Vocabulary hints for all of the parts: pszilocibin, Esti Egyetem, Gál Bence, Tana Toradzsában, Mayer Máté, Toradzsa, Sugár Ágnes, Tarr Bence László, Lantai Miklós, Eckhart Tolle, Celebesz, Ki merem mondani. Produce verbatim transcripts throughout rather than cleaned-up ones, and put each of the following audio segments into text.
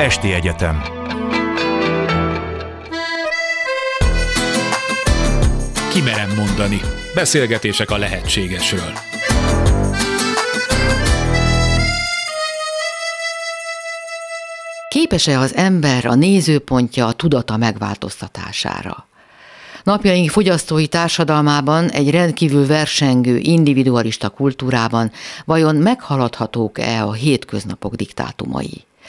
Esti Egyetem. Ki merem mondani. Beszélgetések a lehetségesről. Képes-e az ember a nézőpontja, a tudata megváltoztatására? Napjaink fogyasztói társadalmában, egy rendkívül versengő, individualista kultúrában vajon meghaladhatók-e a hétköznapok diktátumai?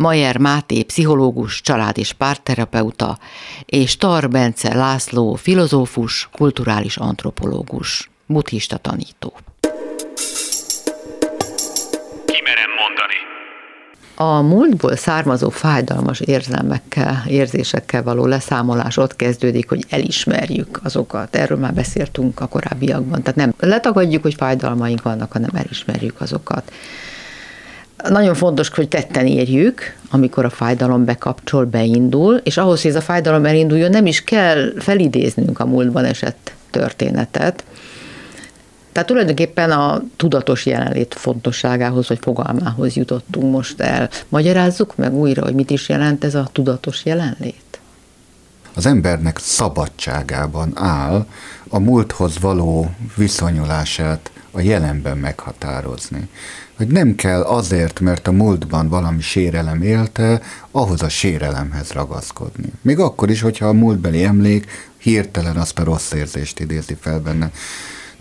Mayer Máté, pszichológus, család- és pártterapeuta, és Tarr Bence László, filozófus, kulturális antropológus, buddhista tanító. Ki merem mondani? A múltból származó fájdalmas érzelmekkel, érzésekkel való leszámolás ott kezdődik, hogy elismerjük azokat. Erről már beszéltünk a korábbiakban. Tehát nem letagadjuk, hogy fájdalmaink vannak, hanem elismerjük azokat. Nagyon fontos, hogy tetten érjük, amikor a fájdalom bekapcsol, beindul, és ahhoz, hogy ez a fájdalom elinduljon, nem is kell felidéznünk a múltban esett történetet. Tehát tulajdonképpen a tudatos jelenlét fontosságához, vagy fogalmához jutottunk most el. Magyarázzuk meg újra, hogy mit is jelent ez a tudatos jelenlét? Az embernek szabadságában áll a múlthoz való viszonyulását a jelenben meghatározni. Hogy nem kell azért, mert a múltban valami sérelem élte, ahhoz a sérelemhez ragaszkodni. Még akkor is, hogyha a múltbeli emlék hirtelen azt a rossz érzést idézi fel benne.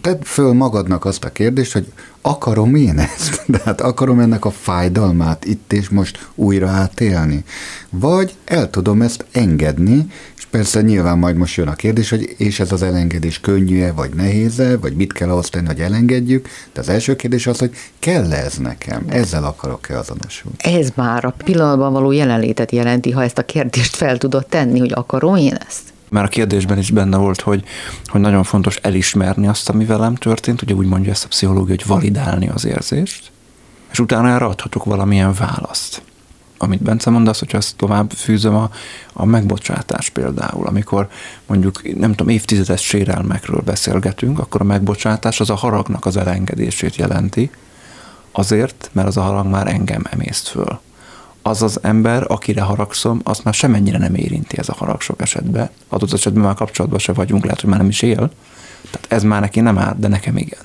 Tedd föl magadnak azt a kérdést, hogy akarom én ezt? De hát akarom ennek a fájdalmát itt és most újra átélni? Vagy el tudom ezt engedni, és persze nyilván majd most jön a kérdés, hogy és ez az elengedés könnyű-e, vagy nehéz-e, vagy mit kell ahhoz tenni, hogy elengedjük? De az első kérdés az, hogy kell-e ez nekem? Ezzel akarok-e azonosulni? Ez már a pillanatban való jelenlétet jelenti, ha ezt a kérdést fel tudod tenni, hogy akarom én ezt? Már a kérdésben is benne volt, hogy, hogy nagyon fontos elismerni azt, ami velem történt, ugye úgy mondja ezt a pszichológia, hogy validálni az érzést, és utána erre adhatok valamilyen választ. Amit Bence mondasz, hogyha azt tovább fűzöm, a, a megbocsátás például, amikor mondjuk, nem tudom, évtizedes sérelmekről beszélgetünk, akkor a megbocsátás az a haragnak az elengedését jelenti, azért, mert az a harag már engem emészt föl. Az az ember, akire haragszom, azt már semennyire nem érinti ez a harag sok esetben. Adott esetben már kapcsolatban se vagyunk, lehet, hogy már nem is él. Tehát ez már neki nem áll, de nekem igen.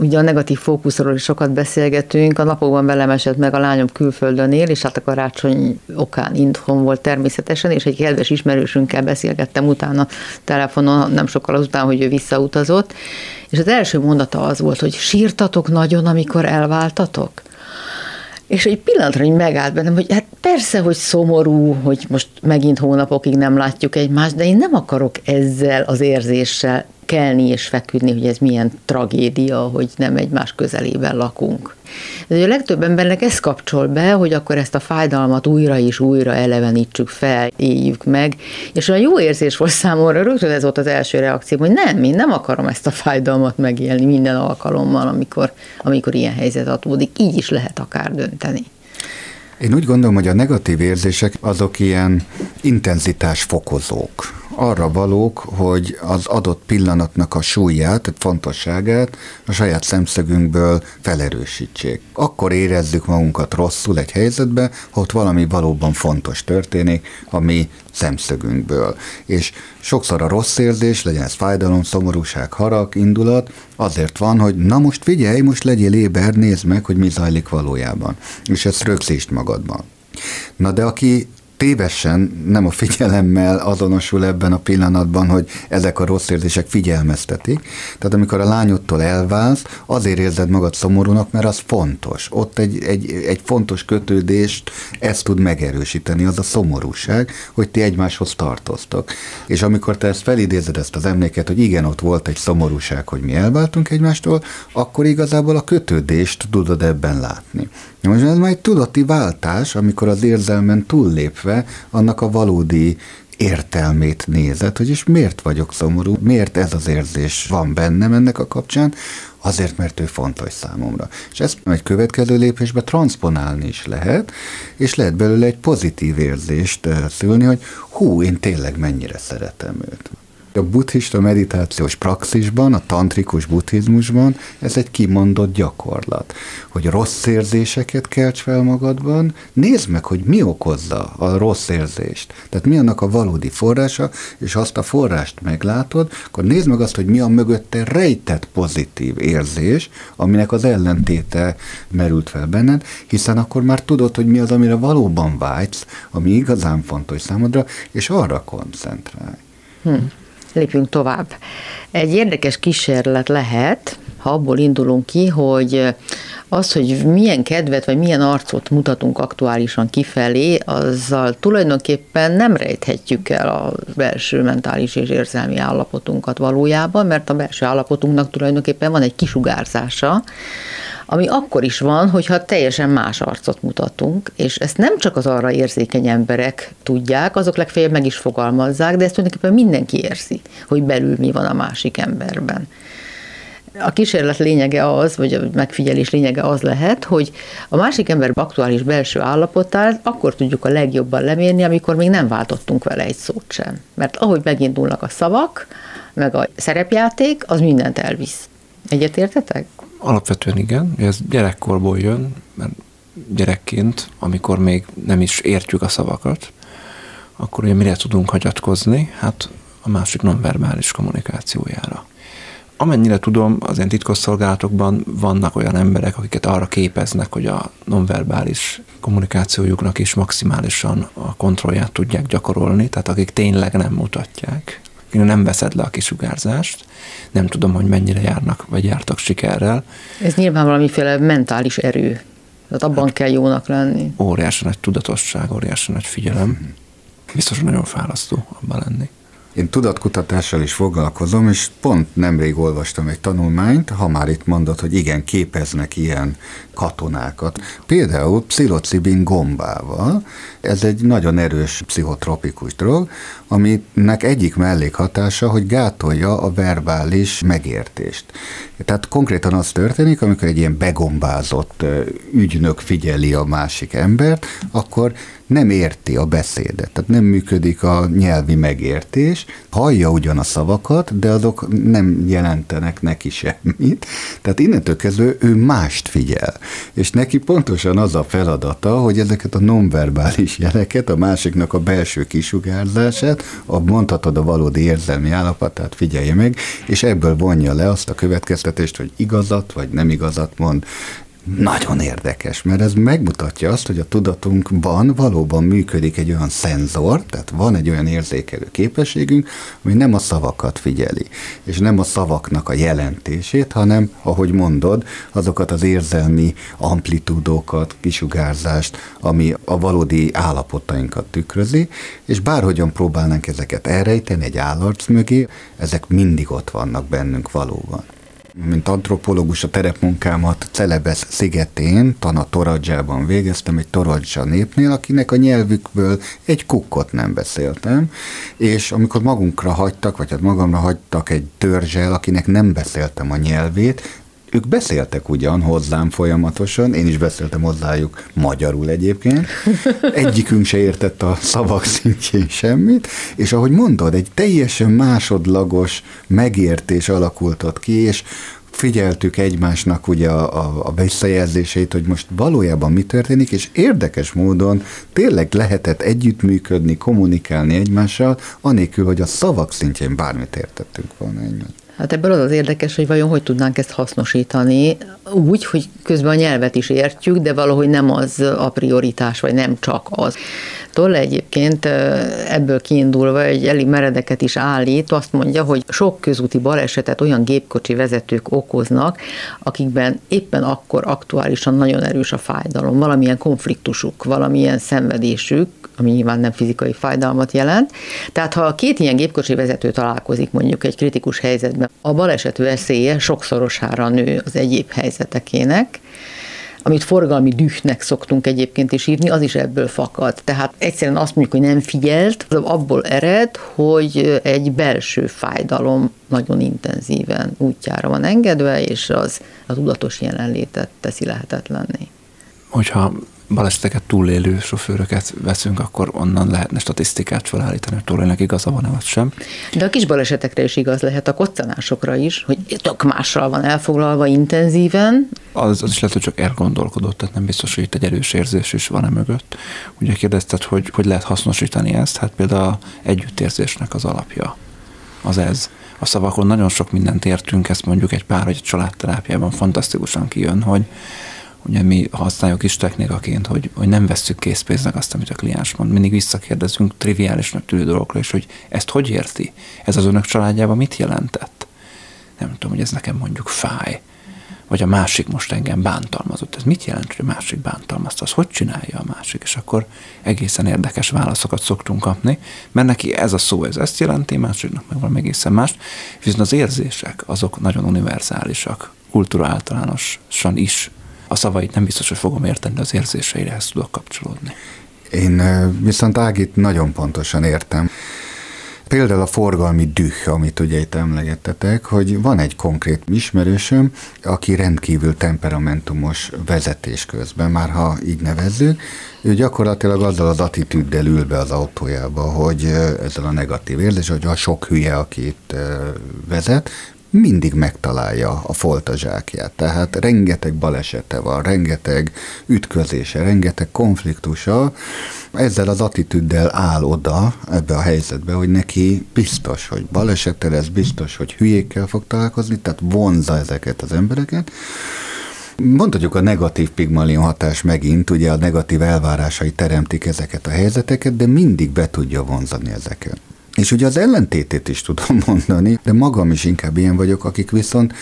Ugye a negatív fókuszról is sokat beszélgetünk, a napokban velem esett meg, a lányom külföldön él, és hát a karácsony okán itthon volt természetesen, és egy kedves ismerősünkkel beszélgettem utána telefonon, nem sokkal azután, hogy ő visszautazott, és az első mondata az volt, hogy sírtatok nagyon, amikor elváltatok? És egy pillanatra így megállt bennem, hogy hát persze, hogy szomorú, hogy most megint hónapokig nem látjuk egymást, de én nem akarok ezzel az érzéssel kelni és feküdni, hogy ez milyen tragédia, hogy nem egymás közelében lakunk. De a legtöbb embernek ez kapcsol be, hogy akkor ezt a fájdalmat újra és újra elevenítsük fel, éljük meg, és olyan jó érzés volt számomra, rögtön ez volt az első reakció, hogy nem, én nem akarom ezt a fájdalmat megélni minden alkalommal, amikor, amikor ilyen helyzet adódik, így is lehet akár dönteni. Én úgy gondolom, hogy a negatív érzések azok ilyen intenzitásfokozók. Arra valók, hogy az adott pillanatnak a súlyát, tehát fontosságát a saját szemszögünkből felerősítsék. Akkor érezzük magunkat rosszul egy helyzetben, ha ott valami valóban fontos történik a mi szemszögünkből. És sokszor a rossz érzés, legyen ez fájdalom, szomorúság, harag, indulat, azért van, hogy na most figyelj, most legyél éber, nézd meg, hogy mi zajlik valójában. És ezt rögzítsd magadban. Na de aki tévesen, nem a figyelemmel azonosul ebben a pillanatban, hogy ezek a rossz érzések figyelmeztetik. Tehát amikor a lányot magadtól elválsz, azért érzed magad szomorúnak, mert az fontos. Ott egy, egy, egy fontos kötődést ezt tud megerősíteni, az a szomorúság, hogy ti egymáshoz tartoztok. És amikor te ezt felidézed, ezt az emléket, hogy igen, ott volt egy szomorúság, hogy mi elváltunk egymástól, akkor igazából a kötődést tudod ebben látni. Most ez már egy tudati váltás, amikor az érzelmen túllépve annak a valódi értelmét nézed, hogy és miért vagyok szomorú, miért ez az érzés van bennem ennek a kapcsán, azért, mert ő fontos számomra. És ezt egy következő lépésbe transponálni is lehet, és lehet belőle egy pozitív érzést szülni, hogy hú, én tényleg mennyire szeretem őt. A buddhista meditációs praxisban, a tantrikus buddhizmusban ez egy kimondott gyakorlat, hogy rossz érzéseket kelts fel magadban, nézd meg, hogy mi okozza a rossz érzést. Tehát mi annak a valódi forrása, és azt a forrást meglátod, akkor nézd meg azt, hogy mi a mögötte rejtett pozitív érzés, aminek az ellentéte merült fel benned, hiszen akkor már tudod, hogy mi az, amire valóban vágysz, ami igazán fontos számodra, és arra koncentrálj. Hmm. Lépjünk tovább. Egy érdekes kísérlet lehet, ha abból indulunk ki, hogy az, hogy milyen kedvet vagy milyen arcot mutatunk aktuálisan kifelé, azzal tulajdonképpen nem rejthetjük el a belső mentális és érzelmi állapotunkat valójában, mert a belső állapotunknak tulajdonképpen van egy kisugárzása, ami akkor is van, hogyha teljesen más arcot mutatunk, és ezt nem csak az arra érzékeny emberek tudják, azok legfeljebb meg is fogalmazzák, de ezt tulajdonképpen mindenki érzi, hogy belül mi van a másik emberben. A kísérlet lényege az, vagy a megfigyelés lényege az lehet, hogy a másik ember aktuális belső állapotát akkor tudjuk a legjobban lemérni, amikor még nem váltottunk vele egy szót sem. Mert ahogy megindulnak a szavak, meg a szerepjáték, az mindent elvisz. Egyetértetek? Alapvetően igen, ez gyerekkorból jön, mert gyerekként, amikor még nem is értjük a szavakat, akkor ugye mire tudunk hagyatkozni? Hát a másik nonverbális kommunikációjára. Amennyire tudom, az ilyen titkosszolgálatokban vannak olyan emberek, akiket arra képeznek, hogy a nonverbális kommunikációjuknak is maximálisan a kontrollját tudják gyakorolni, tehát akik tényleg nem mutatják. Nem veszed le a kisugárzást, nem tudom, hogy mennyire járnak, vagy jártak sikerrel. Ez nyilván valamiféle mentális erő. Tehát abban hát, kell jónak lenni. Óriási nagy tudatosság, óriási nagy figyelem. Biztosan nagyon fárasztó abban lenni. Én tudatkutatással is foglalkozom, és pont nemrég olvastam egy tanulmányt, ha már itt mondod, hogy igen, képeznek ilyen katonákat. Például pszilocibin gombával, ez egy nagyon erős pszichotropikus drog, aminek egyik mellékhatása, hogy gátolja a verbális megértést. Tehát konkrétan az történik, amikor egy ilyen begombázott ügynök figyeli a másik embert, akkor nem érti a beszédet, tehát nem működik a nyelvi megértés, hallja ugyan a szavakat, de azok nem jelentenek neki semmit, tehát innentől kezdve ő mást figyel, és neki pontosan az a feladata, hogy ezeket a nonverbális jeleket, a másiknak a belső kisugárzását, a mondhatod a valódi érzelmi állapotát figyelje meg, és ebből vonja le azt a következtetést, hogy igazat vagy nem igazat mond. Nagyon érdekes, mert ez megmutatja azt, hogy a tudatunkban valóban működik egy olyan szenzor, tehát van egy olyan érzékelő képességünk, ami nem a szavakat figyeli, és nem a szavaknak a jelentését, hanem, ahogy mondod, azokat az érzelmi amplitúdókat, kisugárzást, ami a valódi állapotainkat tükrözi, és bárhogyan próbálnánk ezeket elrejteni egy állarc mögé, ezek mindig ott vannak bennünk valóban. Mint antropológus a terepmunkámat Celebesz szigetén, Tana Toradzsában végeztem, egy toradzsa népnél, akinek a nyelvükből egy kukkot nem beszéltem, és amikor magunkra hagytak, vagy hát magamra hagytak egy törzsel, akinek nem beszéltem a nyelvét, ők beszéltek ugyan hozzám folyamatosan, én is beszéltem hozzájuk magyarul egyébként, egyikünk se értett a szavak szintjén semmit, és ahogy mondod, egy teljesen másodlagos megértés alakultott ki, és figyeltük egymásnak ugye a, a, a visszajelzéseit, hogy most valójában mi történik, és érdekes módon tényleg lehetett együttműködni, kommunikálni egymással, anélkül, hogy a szavak szintjén bármit értettünk volna egymást. Hát ebből az az érdekes, hogy vajon hogy tudnánk ezt hasznosítani úgy, hogy közben a nyelvet is értjük, de valahogy nem az a prioritás, vagy nem csak az. Tolle egyébként ebből kiindulva egy elég meredeket is állít, azt mondja, hogy sok közúti balesetet olyan gépkocsi vezetők okoznak, akikben éppen akkor aktuálisan nagyon erős a fájdalom, valamilyen konfliktusuk, valamilyen szenvedésük, ami nyilván nem fizikai fájdalmat jelent. Tehát ha a két ilyen gépkocsi vezető találkozik mondjuk egy kritikus helyzetben, a baleset veszélye sokszorosára nő az egyéb helyzetekének, amit forgalmi dühnek szoktunk egyébként is hívni, az is ebből fakad. Tehát egyszerűen azt mondjuk, hogy nem figyelt, az abból ered, hogy egy belső fájdalom nagyon intenzíven útjára van engedve, és az a tudatos jelenlétet teszi lehetetlenné. Hogyha baleseteket túlélő sofőröket veszünk, akkor onnan lehetne statisztikát felállítani, hogy túlélnek igaza van-e vagy sem. De a kis balesetekre is igaz lehet, a koccanásokra is, hogy tök mással van elfoglalva intenzíven. Az, az is lehet, hogy csak elgondolkodott, tehát nem biztos, hogy itt egy erős érzés is van-e mögött. Ugye kérdezted, hogy hogy lehet hasznosítani ezt, hát például együttérzésnek az alapja az ez. A szavakon nagyon sok mindent értünk, ezt mondjuk egy pár, egy családterápiában fantasztikusan kijön, hogy ugye mi használjuk is technikaként, hogy, hogy nem vesszük készpénznek azt, amit a kliens mond. Mindig visszakérdezünk triviálisnak tűnő dolgokra, és hogy ezt hogy érti? Ez az önök családjában mit jelentett? Nem tudom, hogy ez nekem mondjuk fáj. Vagy a másik most engem bántalmazott. Ez mit jelent, hogy a másik bántalmazta? Az hogy csinálja a másik? És akkor egészen érdekes válaszokat szoktunk kapni, mert neki ez a szó, ez ezt jelenti, másiknak meg valami egészen mást. Viszont az érzések, azok nagyon univerzálisak, kultúra általánosan is. A szavait nem biztos, hogy fogom érteni, de az érzéseire ezt tudok kapcsolódni. Én viszont Ágit nagyon pontosan értem. Például a forgalmi düh, amit ugye itt emlegettetek, hogy van egy konkrét ismerősöm, aki rendkívül temperamentumos vezetés közben, már ha így nevezzük, ő gyakorlatilag azzal az attitűddel ül be az autójába, hogy ezzel a negatív érzés, hogy a sok hülye, aki itt vezet, mindig megtalálja a foltazsákját. Tehát rengeteg balesete van, rengeteg ütközése, rengeteg konfliktusa. Ezzel az attitűddel áll oda ebbe a helyzetbe, hogy neki biztos, hogy balesete lesz, biztos, hogy hülyékkel fog találkozni, tehát vonzza ezeket az embereket. Mondhatjuk a negatív pigmalion hatás megint, ugye a negatív elvárásai teremtik ezeket a helyzeteket, de mindig be tudja vonzani ezeket. És ugye az ellentétét is tudom mondani, de magam is inkább ilyen vagyok, akik viszont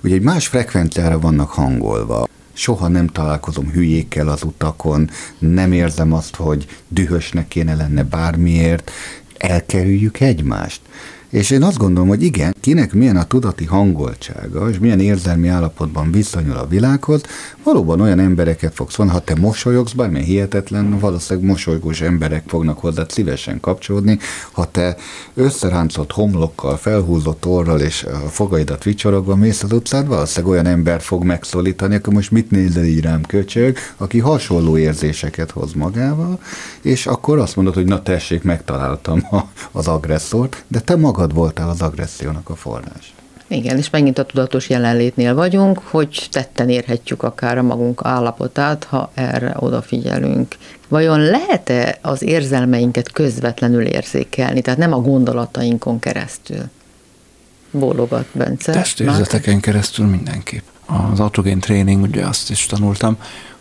ugye egy más frekvenciára vannak hangolva. Soha nem találkozom hülyékkel az utakon, nem érzem azt, hogy dühösnek kéne lenne bármiért, elkerüljük egymást. És én azt gondolom, hogy igen, kinek milyen a tudati hangoltsága, és milyen érzelmi állapotban viszonyul a világhoz, valóban olyan embereket fogsz van, ha te mosolyogsz, bármilyen hihetetlen, valószínűleg mosolygós emberek fognak hozzád szívesen kapcsolódni, ha te összeráncolt homlokkal, felhúzott orral és a fogaidat vicsorogva mész az utcán, valószínűleg olyan ember fog megszólítani, akkor most mit nézel így rám, köcsög, aki hasonló érzéseket hoz magával, és akkor azt mondod, hogy na tessék, megtaláltam a, az agresszort, de te magad voltál az agressziónak a forrás. Igen, és megint a tudatos jelenlétnél vagyunk, hogy tetten érhetjük akár a magunk állapotát, ha erre odafigyelünk. Vajon lehet-e az érzelmeinket közvetlenül érzékelni, tehát nem a gondolatainkon keresztül? Bólogat Bence. Testérzeteken keresztül mindenképp. Az autogén tréning, ugye azt is tanultam,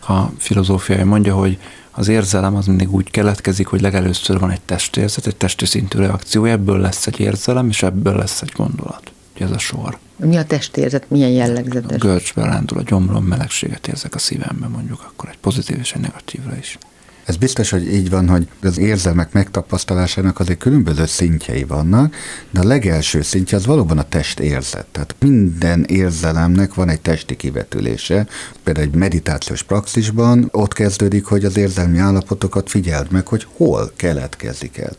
a filozófiai mondja, hogy az érzelem az mindig úgy keletkezik, hogy legelőször van egy testérzet, egy testi szintű reakció, ebből lesz egy érzelem, és ebből lesz egy gondolat. Ugye ez a sor. Mi a testérzet? Milyen jellegzetes? A görcsbe rándul a gyomrom, melegséget érzek a szívemben, mondjuk akkor egy pozitív és egy negatívra is. Ez biztos, hogy így van, hogy az érzelmek megtapasztalásának azért különböző szintjei vannak, de a legelső szintje az valóban a testérzet. Tehát minden érzelemnek van egy testi kivetülése. Például egy meditációs praxisban ott kezdődik, hogy az érzelmi állapotokat figyeld meg, hogy hol keletkezik ez.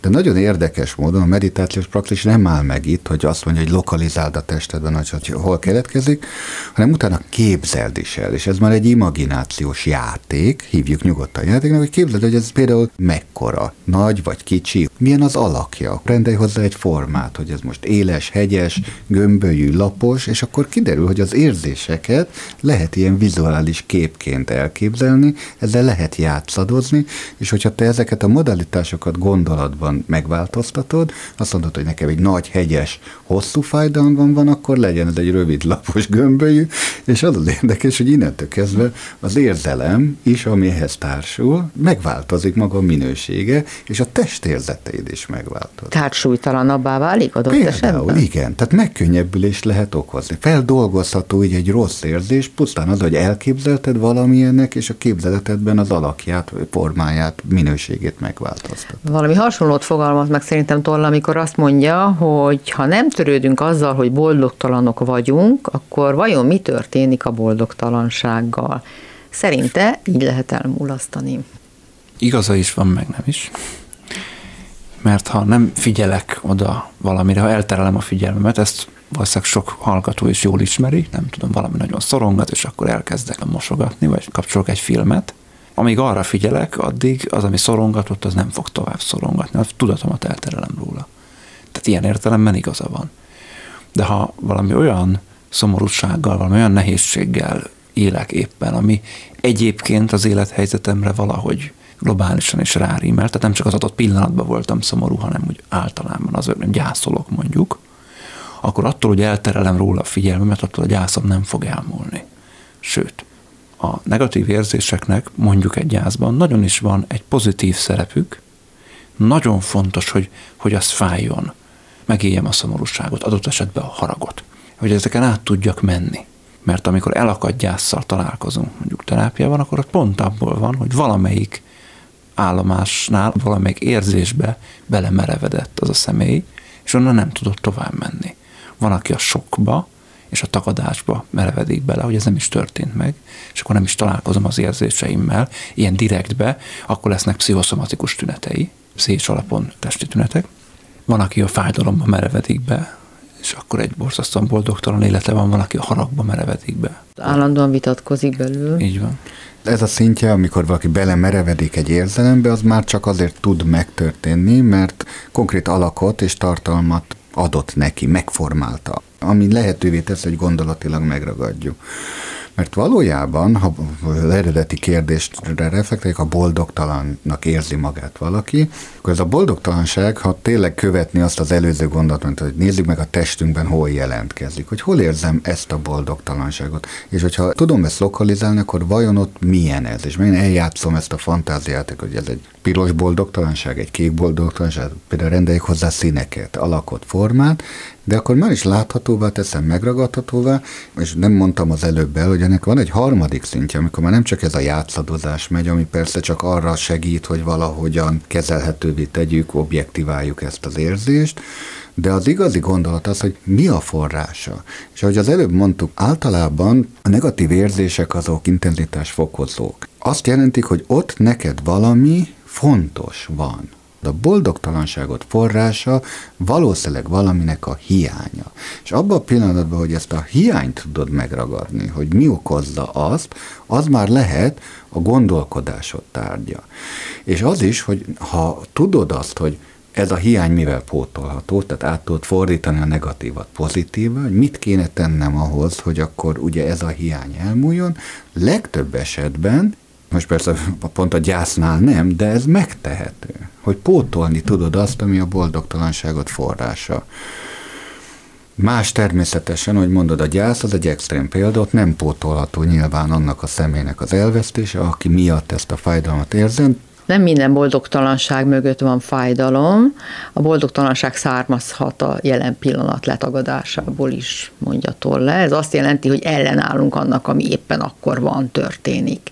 De nagyon érdekes módon a meditációs praxis nem áll meg itt, hogy azt mondja, hogy lokalizáld a testedben, hogy hol keletkezik, hanem utána képzeld is el, és ez már egy imaginációs játék, hívjuk nyugodtan játéknak, hogy képzeld, hogy ez például mekkora, nagy vagy kicsi, milyen az alakja, rendelj hozzá egy formát, hogy ez most éles, hegyes, gömbölyű, lapos, és akkor kiderül, hogy az érzéseket lehet ilyen vizuális képként elképzelni, ezzel lehet játszadozni, és hogyha te ezeket a modalitásokat gondolatban nyugodtan megváltoztatod, azt mondod, hogy nekem egy nagy, hegyes, hosszú fájdalmam van, akkor legyen ez egy rövid, lapos, gömbölyű, és az az érdekes, hogy innentől kezdve az érzelem is, amihez társul, megváltozik maga a minősége, és a testérzeteid is megváltozik. Tehát súlytalanabbá válik adott például, esetben? Igen, tehát megkönnyebbülést lehet okozni. Feldolgozható így egy rossz érzés, pusztán az, hogy elképzelted valamilyennek, és a képzeletedben az alakját, formáját, minőségét megváltoztat. Valami hasonlót fogalmaz meg szerintem Tolle, amikor azt mondja, hogy ha nem törődünk azzal, hogy boldogtalanok vagyunk, akkor vajon mi történik a boldogtalansággal? Szerinte így lehet elmulasztani. Igaza is van, meg nem is. Mert ha nem figyelek oda valamire, ha elterelem a figyelmemet, ezt valószínűleg sok hallgató is jól ismeri, nem tudom, valami nagyon szorongat, és akkor elkezdek mosogatni, vagy kapcsolok egy filmet. Amíg arra figyelek, addig az, ami szorongatott, az nem fog tovább szorongatni, a tudatomat elterelem róla. Tehát ilyen értelemben igaza van. De ha valami olyan szomorúsággal, valami olyan nehézséggel élek éppen, ami egyébként az élethelyzetemre valahogy globálisan is rárímel, tehát nem csak az adott pillanatban voltam szomorú, hanem úgy általában azért nem gyászolok mondjuk, akkor attól, hogy elterelem róla a figyelmemet, attól a gyászom nem fog elmúlni. Sőt, a negatív érzéseknek mondjuk egy gyászban nagyon is van egy pozitív szerepük, nagyon fontos, hogy, hogy az fájjon, megéljem a szomorúságot, adott esetben a haragot, hogy ezeken át tudjak menni. Mert amikor elakadt gyászsal találkozunk mondjuk terápiában, akkor ott pont abból van, hogy valamelyik állomásnál, valamelyik érzésbe belemerevedett az a személy, és onnan nem tudott tovább menni. Van, aki a sokba és a tagadásba merevedik bele, hogy ez nem is történt meg, és akkor nem is találkozom az érzéseimmel ilyen direktbe, akkor lesznek pszichoszomatikus tünetei, pszichés alapon testi tünetek. Van, aki a fájdalomba merevedik be, és akkor egy borzasztóan boldogtalan élete van, valaki a haragba merevedik be. Állandóan vitatkozik belül. Így van. Ez a szintje, amikor valaki belemerevedik egy érzelembe, az már csak azért tud megtörténni, mert konkrét alakot és tartalmat adott neki, megformálta, ami lehetővé tesz, hogy gondolatilag megragadjuk. Mert valójában, ha az eredeti kérdésre reflektáljuk, ha boldogtalannak érzi magát valaki, akkor ez a boldogtalanság, ha tényleg követni azt az előző gondolatot, hogy nézzük meg a testünkben, hol jelentkezik, hogy hol érzem ezt a boldogtalanságot, és hogyha tudom ezt lokalizálni, akkor vajon ott milyen ez, és én eljátszom ezt a fantáziát, hogy ez egy piros boldogtalanság, egy kék boldogtalanság, például rendeljük hozzá színeket, alakot, formát, de akkor már is láthatóvá teszem, megragadhatóvá, és nem mondtam az előbb el, hogy ennek van egy harmadik szintje, amikor már nem csak ez a játszadozás megy, ami persze csak arra segít, hogy valahogyan kezelhetővé tegyük, objektíváljuk ezt az érzést, de az igazi gondolat az, hogy mi a forrása. És ahogy az előbb mondtuk, általában a negatív érzések azok intenzitásfokozók. Azt jelentik, hogy ott neked valami fontos van. A boldogtalanságot forrása valószínűleg valaminek a hiánya. És abban a pillanatban, hogy ezt a hiányt tudod megragadni, hogy mi okozza azt, az már lehet a gondolkodásod tárgya. És az is, hogy ha tudod azt, hogy ez a hiány mivel pótolható, tehát át tudod fordítani a negatívat pozitívra, hogy mit kéne tennem ahhoz, hogy akkor ugye ez a hiány elmúljon, legtöbb esetben, most persze pont a gyásznál nem, de ez megtehető, hogy pótolni tudod azt, ami a boldogtalanságot forrása. Más természetesen, hogy mondod, a gyász az egy extrém példa, ott nem pótolható nyilván annak a személynek az elvesztése, aki miatt ezt a fájdalmat érzem. Nem minden boldogtalanság mögött van fájdalom, a boldogtalanság származhat a jelen pillanat letagadásából is, mondja Tolle. Ez azt jelenti, hogy ellenállunk annak, ami éppen akkor van, történik.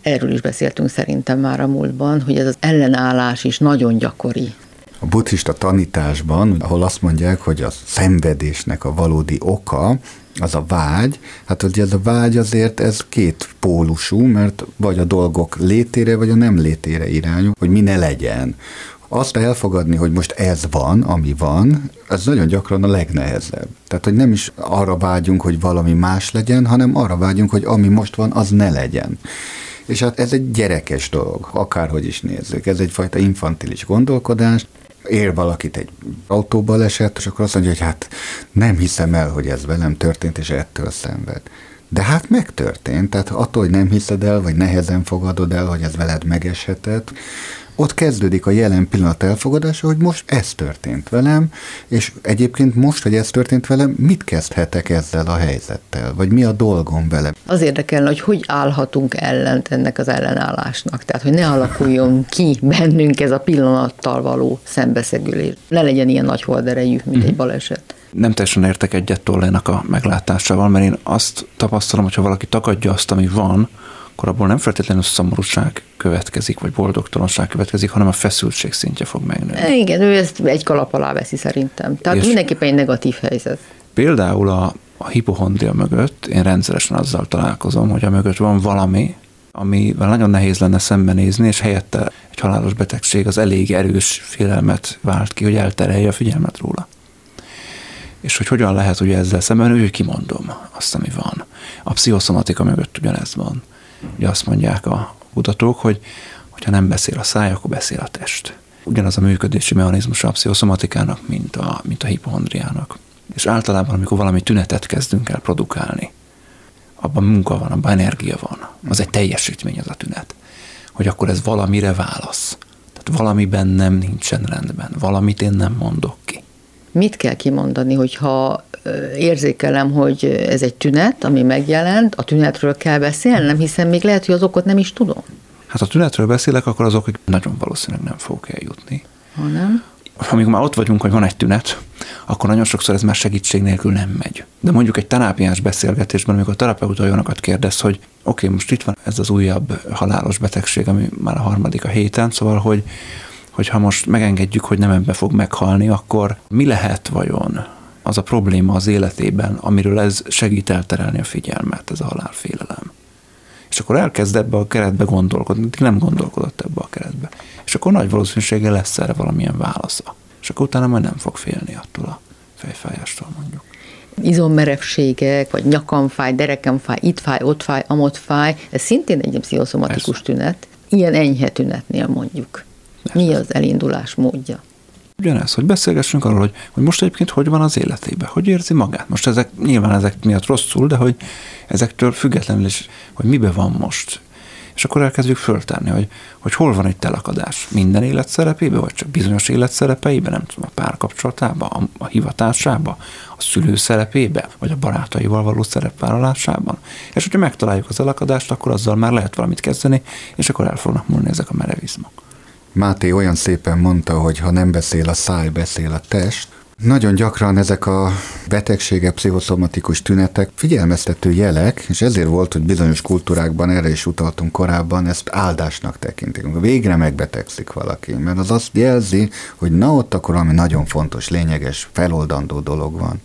Erről is beszéltünk szerintem már a múltban, hogy ez az ellenállás is nagyon gyakori. A buddhista tanításban, ahol azt mondják, hogy a szenvedésnek a valódi oka, az a vágy, hát ugye ez a vágy azért ez két pólusú, mert vagy a dolgok létére, vagy a nem létére irányul, hogy mi ne legyen. Azt elfogadni, hogy most ez van, ami van, ez nagyon gyakran a legnehezebb. Tehát, hogy nem is arra vágyunk, hogy valami más legyen, hanem arra vágyunk, hogy ami most van, az ne legyen. És hát ez egy gyerekes dolog, akárhogy is nézzük. Ez egyfajta infantilis gondolkodás. Ér valakit egy autóbaleset, és akkor azt mondja, hogy hát nem hiszem el, hogy ez velem történt, és ettől szenved. De hát megtörtént, tehát attól, hogy nem hiszed el, vagy nehezen fogadod el, hogy ez veled megeshetett, ott kezdődik a jelen pillanat elfogadása, hogy most ez történt velem, és egyébként most, hogy ez történt velem, mit kezdhetek ezzel a helyzettel, vagy mi a dolgom vele? Az érdekelne, hogy hogy állhatunk ellent ennek az ellenállásnak, tehát hogy ne alakuljon ki bennünk ez a pillanattal való szembeszegülés. Ne legyen ilyen nagy holderejű, mint egy baleset. Nem teljesen értek egyet Tollénak a meglátásával, mert én azt tapasztalom, hogyha valaki tagadja azt, ami van, akkor abból nem feltétlenül szomorúság következik, vagy boldogtalanság következik, hanem a feszültség szintje fog megnőni. Igen, ő ezt egy kalap alá veszi szerintem. Tehát és mindenképpen egy negatív helyzet. Például a, a hipochondria mögött én rendszeresen azzal találkozom, hogy a mögött van valami, amivel nagyon nehéz lenne szembenézni, és helyette egy halálos betegség az elég erős félelmet vált ki, hogy elterelje a figyelmet róla. És hogy hogyan lehet ugye ezzel szemben, hogy kimondom azt, ami van. A pszichoszomatika mögött ugyanez van. Ugye azt mondják a kutatók, hogy ha nem beszél a száj, akkor beszél a test. Ugyanaz a működési mechanizmus a pszichoszomatikának, mint a, mint a hipochondriának. És általában, amikor valami tünetet kezdünk el produkálni, abban munka van, abban energia van, az egy teljesítmény az a tünet, hogy akkor ez valamire válasz. Tehát valami bennem nincsen rendben, valamit én nem mondok ki. Mit kell kimondani, hogyha érzékelem, hogy ez egy tünet, ami megjelent, a tünetről kell beszélnem, hiszen még lehet, hogy az okot nem is tudom. Hát ha tünetről beszélek, akkor az okig nagyon valószínűleg nem fogok eljutni. Ha nem? Amikor már ott vagyunk, hogy van egy tünet, akkor nagyon sokszor ez már segítség nélkül nem megy. De mondjuk egy terápiás beszélgetésben, amikor a terapeuta olyanokat kérdez, hogy oké, okay, most itt van ez az újabb halálos betegség, ami már a harmadik a héten, szóval, hogy hogyha most megengedjük, hogy nem ebbe fog meghalni, akkor mi lehet vajon az a probléma az életében, amiről ez segít elterelni a figyelmet, ez a halálfélelem. És akkor elkezd ebbe a keretbe gondolkodni, nem gondolkodott ebbe a keretbe. És akkor nagy valószínűséggel lesz erre valamilyen válasza. És akkor utána majd nem fog félni attól a fejfájástól mondjuk. Izommerevségek, vagy nyakam fáj, derekem fáj, itt fáj, ott fáj, amott fáj, ez szintén egy pszichoszomatikus ez... tünet. Ilyen enyhe tünetnél mondjuk. Mi az elindulás módja? Ugyanez, hogy beszélgessünk arról, hogy, hogy most egyébként hogy van az életében, hogy érzi magát. Most ezek nyilván ezek miatt rosszul, de hogy ezektől függetlenül is, hogy mibe van most. És akkor elkezdjük föltárni, hogy, hogy hol van egy telakadás. Minden életszerepében, vagy csak bizonyos életszerepeiben, nem tudom, a párkapcsolatában, a, a hivatásába, a szülő szerepében, vagy a barátaival való szerepvállalásában. És hogyha megtaláljuk az elakadást, akkor azzal már lehet valamit kezdeni, és akkor el fognak múlni ezek a merevizmok. Máté olyan szépen mondta, hogy ha nem beszél a száj, beszél a test. Nagyon gyakran ezek a betegségek, pszichoszomatikus tünetek figyelmeztető jelek, és ezért volt, hogy bizonyos kultúrákban, erre is utaltunk korábban, ezt áldásnak tekintik. Végre megbetegszik valaki, mert az azt jelzi, hogy na ott akkor valami nagyon fontos, lényeges, feloldandó dolog van.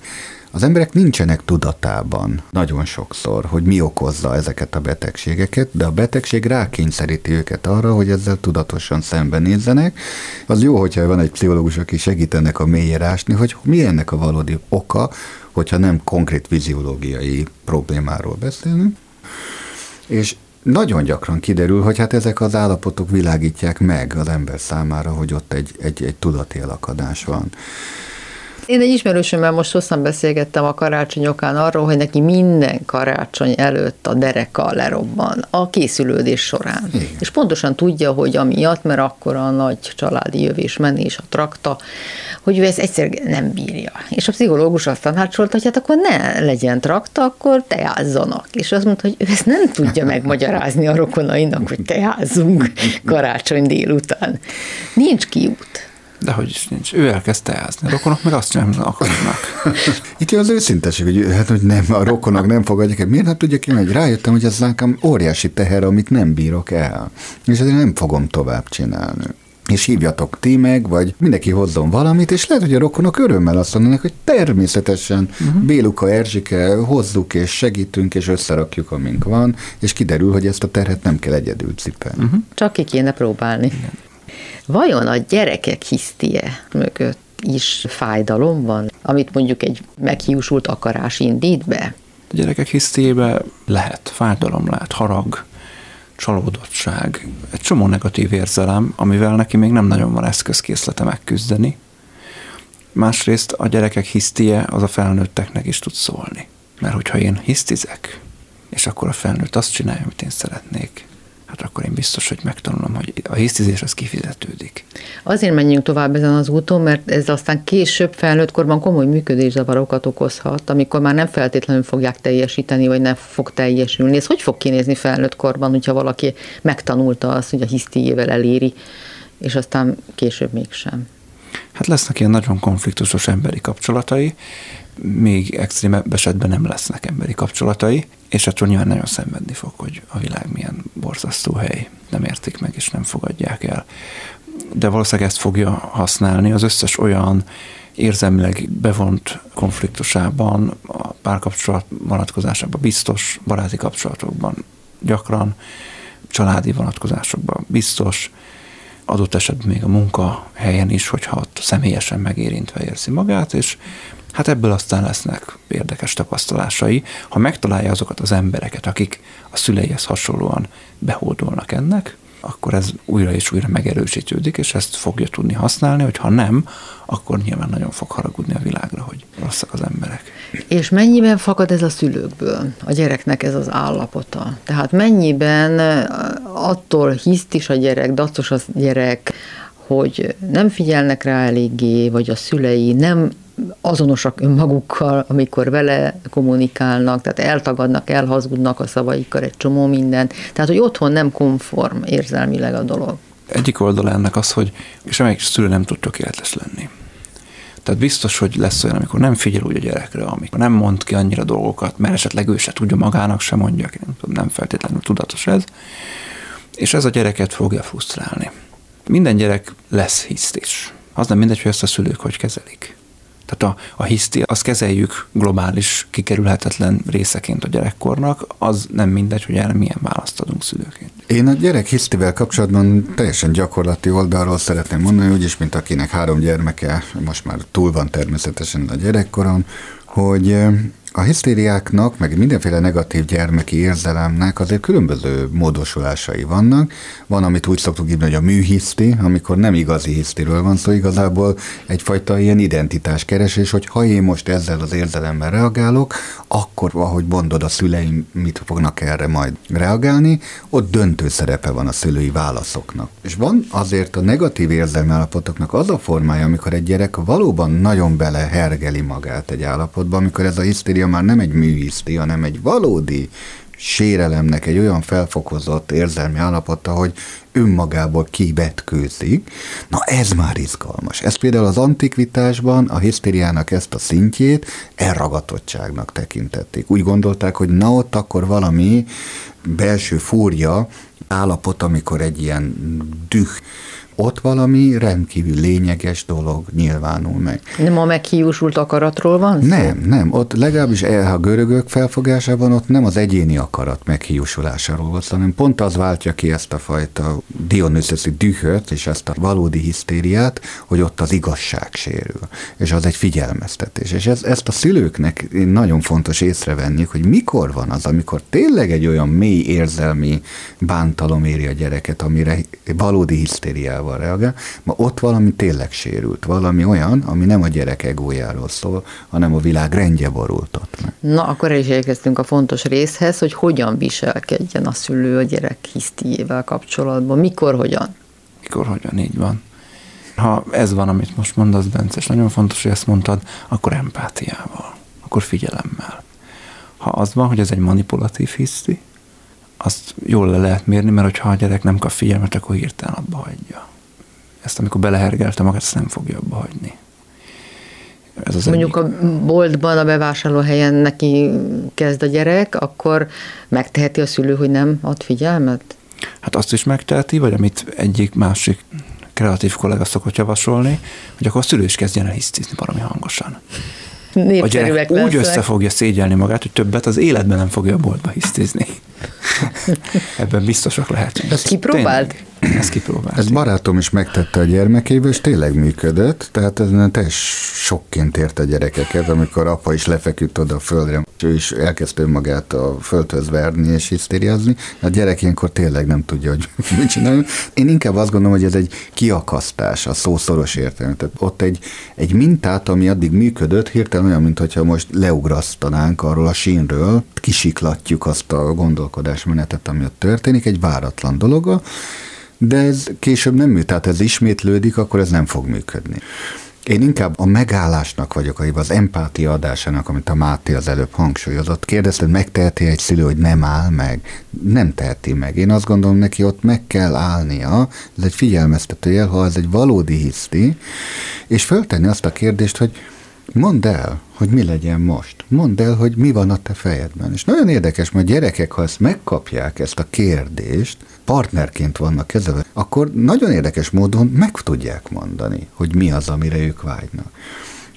Az emberek nincsenek tudatában nagyon sokszor, hogy mi okozza ezeket a betegségeket, de a betegség rákényszeríti őket arra, hogy ezzel tudatosan szembenézzenek. Az jó, hogyha van egy pszichológus, aki segít ennek a mélyére ásni, hogy mi ennek a valódi oka, hogyha nem konkrét fiziológiai problémáról beszélünk. És nagyon gyakran kiderül, hogy hát ezek az állapotok világítják meg az ember számára, hogy ott egy, egy, egy tudati elakadás van. Én egy ismerősömmel most hosszan beszélgettem a karácsonyokán arról, hogy neki minden karácsony előtt a dereka lerobban a készülődés során. Igen. És pontosan tudja, hogy amiatt, mert akkor a nagy családi jövés menés, a trakta, hogy ő ezt egyszerűen nem bírja. És a pszichológus azt tanácsolta, hogy hát akkor ne legyen trakta, akkor teázzanak. És azt mondta, hogy ő ezt nem tudja megmagyarázni a rokonainak, hogy teázzunk karácsony délután. Nincs kiút. Dehogy is nincs. Ő elkezd teázni. A rokonok meg azt nem akarnak. Itt jön az őszinteség, hogy, hát, hogy nem, a rokonok nem fogadják. Miért? Hát tudja, hogy rájöttem, hogy ez nekem óriási teher, amit nem bírok el. És ezért nem fogom tovább csinálni. És hívjatok ti meg, vagy mindenki hozzon valamit, és lehet, hogy a rokonok örömmel azt mondanak, hogy természetesen uh-huh. Béluka, Erzsike, hozzuk és segítünk, és összerakjuk, amink van, és kiderül, hogy ezt a terhet nem kell egyedül cipelni. Uh-huh. Csak ki kéne próbálni. Igen. Vajon a gyerekek hisztie mögött is fájdalom van, amit mondjuk egy meghiúsult akarás indít be? A gyerekek hisztiébe lehet, fájdalom lehet, harag, csalódottság, egy csomó negatív érzelem, amivel neki még nem nagyon van eszközkészlete megküzdeni. Másrészt a gyerekek hisztie az a felnőtteknek is tud szólni. Mert hogyha én hisztizek, és akkor a felnőtt azt csinálja, amit én szeretnék, hát akkor én biztos, hogy megtanulom, hogy a hisztizés az kifizetődik. Azért menjünk tovább ezen az úton, mert ez aztán később felnőttkorban komoly működészavarokat okozhat, amikor már nem feltétlenül fogják teljesíteni, vagy nem fog teljesülni. Ez hogy fog kinézni felnőttkorban, hogyha valaki megtanulta azt, hogy a hisztiével eléri, és aztán később mégsem? Hát lesznek ilyen nagyon konfliktusos emberi kapcsolatai, még extrém esetben nem lesznek emberi kapcsolatai, és attól nyilván nagyon szenvedni fog, hogy a világ milyen borzasztó hely, nem értik meg, és nem fogadják el. De valószínűleg ezt fogja használni az összes olyan érzelmileg bevont konfliktusában, a párkapcsolat vonatkozásában biztos, baráti kapcsolatokban gyakran, családi vonatkozásokban biztos, adott esetben még a munkahelyen is, hogyha ott személyesen megérintve érzi magát, és hát ebből aztán lesznek érdekes tapasztalásai, ha megtalálja azokat az embereket, akik a szüleihez hasonlóan behódolnak ennek, akkor ez újra és újra megerősítődik, és ezt fogja tudni használni, hogy ha nem, akkor nyilván nagyon fog haragudni a világra, hogy rosszak az emberek. És mennyiben fakad ez a szülőkből, a gyereknek ez az állapota? Tehát mennyiben attól hisztis a gyerek, dacos a gyerek, hogy nem figyelnek rá eléggé, vagy a szülei nem azonosak önmagukkal, amikor vele kommunikálnak, tehát eltagadnak, elhazudnak a szavaikkal egy csomó mindent. Tehát, hogy otthon nem konform érzelmileg a dolog. Egyik oldala ennek az, hogy semmelyik szülő nem tud tökéletes lenni. Tehát biztos, hogy lesz olyan, amikor nem figyel úgy a gyerekre, amikor nem mond ki annyira dolgokat, mert esetleg ő se tudja magának, se mondja ki, nem tudom, nem feltétlenül tudatos ez, és ez a gyereket fogja frusztrálni. Minden gyerek lesz hisztis. Az nem mindegy, hogy ezt a szülők hogy kezelik. Tehát a, a hiszti, azt kezeljük globális, kikerülhetetlen részeként a gyerekkornak, az nem mindegy, hogy erre milyen választ adunk szülőként. Én a gyerek hisztivel kapcsolatban teljesen gyakorlati oldalról szeretném mondani, úgyis, mint akinek három gyermeke, most már túl van természetesen a gyerekkoron, hogy a hisztériáknak, meg mindenféle negatív gyermeki érzelemnek azért különböző módosulásai vannak. Van, amit úgy szoktuk hívni, hogy a műhiszti, amikor nem igazi hisztiről van szó, igazából egyfajta ilyen identitáskeresés, hogy ha én most ezzel az érzelemmel reagálok, akkor, ahogy mondod, a szüleim mit fognak erre majd reagálni, ott döntő szerepe van a szülői válaszoknak. És van azért a negatív érzelmi állapotoknak az a formája, amikor egy gyerek valóban nagyon belehergeli magát egy állapotba, amikor ez a hisztéria már nem egy műhiszti, hanem egy valódi sérelemnek egy olyan felfokozott érzelmi állapota, hogy önmagából kivetkőzik. Na ez már izgalmas. Ez például az antikvitásban a hisztériának ezt a szintjét elragadottságnak tekintették. Úgy gondolták, hogy na ott akkor valami belső fúria állapot, amikor egy ilyen düh, ott valami rendkívül lényeges dolog nyilvánul meg. Nem a meghiúsult akaratról van szó? Nem, nem. Ott legalábbis a görögök felfogásában ott nem az egyéni akarat meghiúsulásáról volt, hanem pont az váltja ki ezt a fajta dionüszöszi dühöt és ezt a valódi hisztériát, hogy ott az igazság sérül. És az egy figyelmeztetés. És ez, ezt a szülőknek nagyon fontos észrevenni, hogy mikor van az, amikor tényleg egy olyan mély érzelmi bántalom éri a gyereket, amire valódi hisztériával reagál, ma ott valami tényleg sérült, valami olyan, ami nem a gyerek egójáról szól, hanem a világ rendje borult ott meg. Na, akkor el is érkeztünk a fontos részhez, hogy hogyan viselkedjen a szülő a gyerek hisztiével kapcsolatban. Mikor, hogyan? Mikor, hogyan, így van. Ha ez van, amit most mondasz, Bence, és nagyon fontos, hogy ezt mondtad, akkor empátiával, akkor figyelemmel. Ha az van, hogy ez egy manipulatív hiszti, azt jól le lehet mérni, mert hogyha a gyerek nem kap figyelmet, akkor hirtelen abba hagyja. Ezt, amikor belehergelte magát, ezt nem fogja abba hagyni. Ez az Mondjuk egyik. A boltban, a bevásárlóhelyen neki kezd a gyerek, akkor megteheti a szülő, hogy nem ad figyelmet? Hát azt is megteheti, vagy amit egyik másik kreatív kollega szokott javasolni, hogy akkor a szülő is kezdjen el hisztizni valami hangosan. A gyerek úgy lesznek. Össze fogja szégyelni magát, hogy többet az életben nem fogja a boltba hisztizni. Ebben biztosak lehetünk. Azt kipróbált? ezt kipróbálni. Ez barátom is megtette a gyermekébe, és tényleg működött, tehát ez teljes sokként ért a gyerekeket, amikor apa is lefeküdt oda a földre, és ő is elkezdte magát a földhöz verni és hisztériázni. A gyerek ilyenkor tényleg nem tudja, hogy mit csinálni. Én inkább azt gondolom, hogy ez egy kiakasztás, a szószoros értelme. Tehát ott egy, egy mintát, ami addig működött, hirtelen olyan, mintha most leugrasztanánk arról a sínről, kisiklatjuk azt a gondolkodásmenetet, ami ott történik, egy váratlan dologgal, de ez később nem működik, tehát ez ismétlődik, akkor ez nem fog működni. Én inkább a megállásnak vagyok a hiba, az empátia adásának, amit a Máté az előbb hangsúlyozott. Kérdezted, megteheti egy szülő, hogy nem áll meg? Nem teheti meg. Én azt gondolom, neki ott meg kell állnia, ez egy figyelmeztető jel, ha ez egy valódi hiszti, és föltenni azt a kérdést, hogy mondd el, hogy mi legyen most. Mondd el, hogy mi van a te fejedben. És nagyon érdekes, mert a gyerekek, ha ezt megkapják, ezt a kérdést, partnerként vannak kezelve, akkor nagyon érdekes módon meg tudják mondani, hogy mi az, amire ők vágynak.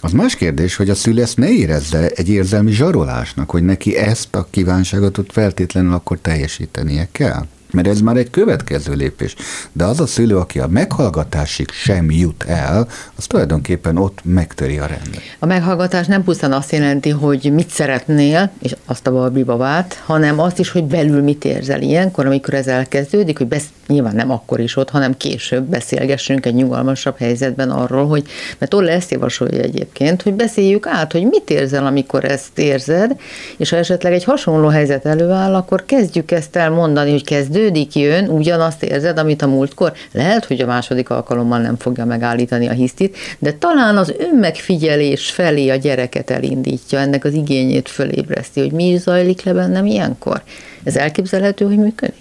Az más kérdés, hogy a szülő ezt ne érezze egy érzelmi zsarolásnak, hogy neki ezt a kívánságot ott feltétlenül akkor teljesítenie kell. Mert ez már egy következő lépés. De az a szülő, aki a meghallgatásig sem jut el, az tulajdonképpen ott megtöri a rendet. A meghallgatás nem pusztán azt jelenti, hogy mit szeretnél, és azt a balbibabát, hanem azt is, hogy belül mit érzel ilyenkor, amikor ez elkezdődik, hogy besz- nyilván nem akkor is ott, hanem később beszélgessünk egy nyugalmasabb helyzetben arról, hogy, mert Tolle ezt javasolja egyébként, hogy beszéljük át, hogy mit érzel, amikor ezt érzed, és ha esetleg egy hasonló helyzet előáll, akkor kezdjük ezt el mondani, hogy kezdő jön, ugyanazt érzed, amit a múltkor. Lehet, hogy a második alkalommal nem fogja megállítani a hisztit, de talán az önmegfigyelés felé a gyereket elindítja, ennek az igényét fölébreszti, hogy mi zajlik le bennem ilyenkor. Ez elképzelhető, hogy működik?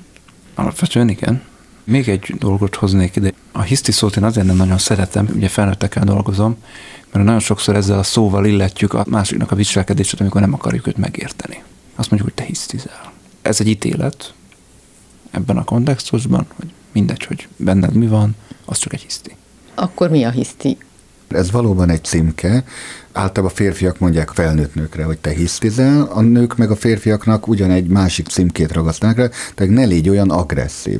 Alapvetően igen. Még egy dolgot hoznék ide. A hiszti szót én azért nem nagyon szeretem, ugye felnőttekkel dolgozom, mert nagyon sokszor ezzel a szóval illetjük a másiknak a viselkedését, amikor nem akarjuk őt megérteni. Azt mondjuk, hogy te hisztizel. Ez egy ítélet, ebben a kontextusban, hogy mindegy, hogy benned mi van, az csak egy hiszti. Akkor mi a hiszti? Ez valóban egy címke. Általában a férfiak mondják felnőtt nőkre, hogy te hisztizel, a nők meg a férfiaknak ugyanegy másik címkét ragasztanak rá, tehát ne légy olyan agresszív.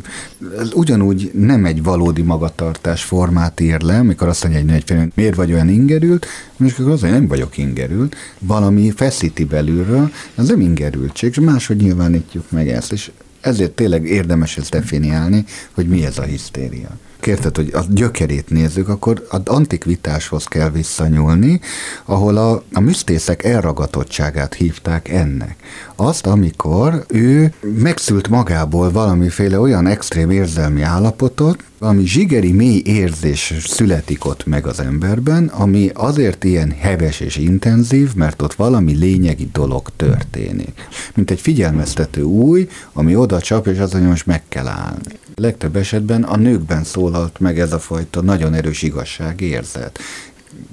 Ez ugyanúgy nem egy valódi magatartás formát ír le, mikor azt mondja egy nő egy férfi, miért vagy olyan ingerült, és akkor az, hogy nem vagyok ingerült, valami feszíti belülről, az nem ingerültség, és máshogy nyilvánítjuk meg ezt is. Ezért tényleg érdemes ezt definiálni, hogy mi ez a hisztéria. Kérted, hogy a gyökerét nézzük, akkor az antik vitáshoz kell visszanyúlni, ahol a, a misztészek elragadottságát hívták ennek. Azt, amikor ő megszült magából valamiféle olyan extrém érzelmi állapotot, valami zsigeri mély érzés születik ott meg az emberben, ami azért ilyen heves és intenzív, mert ott valami lényegi dolog történik. Mint egy figyelmeztető új, ami oda csap, és azon most meg kell állni. Legtöbb esetben a nőkben szólalt meg ez a fajta nagyon erős igazságérzet.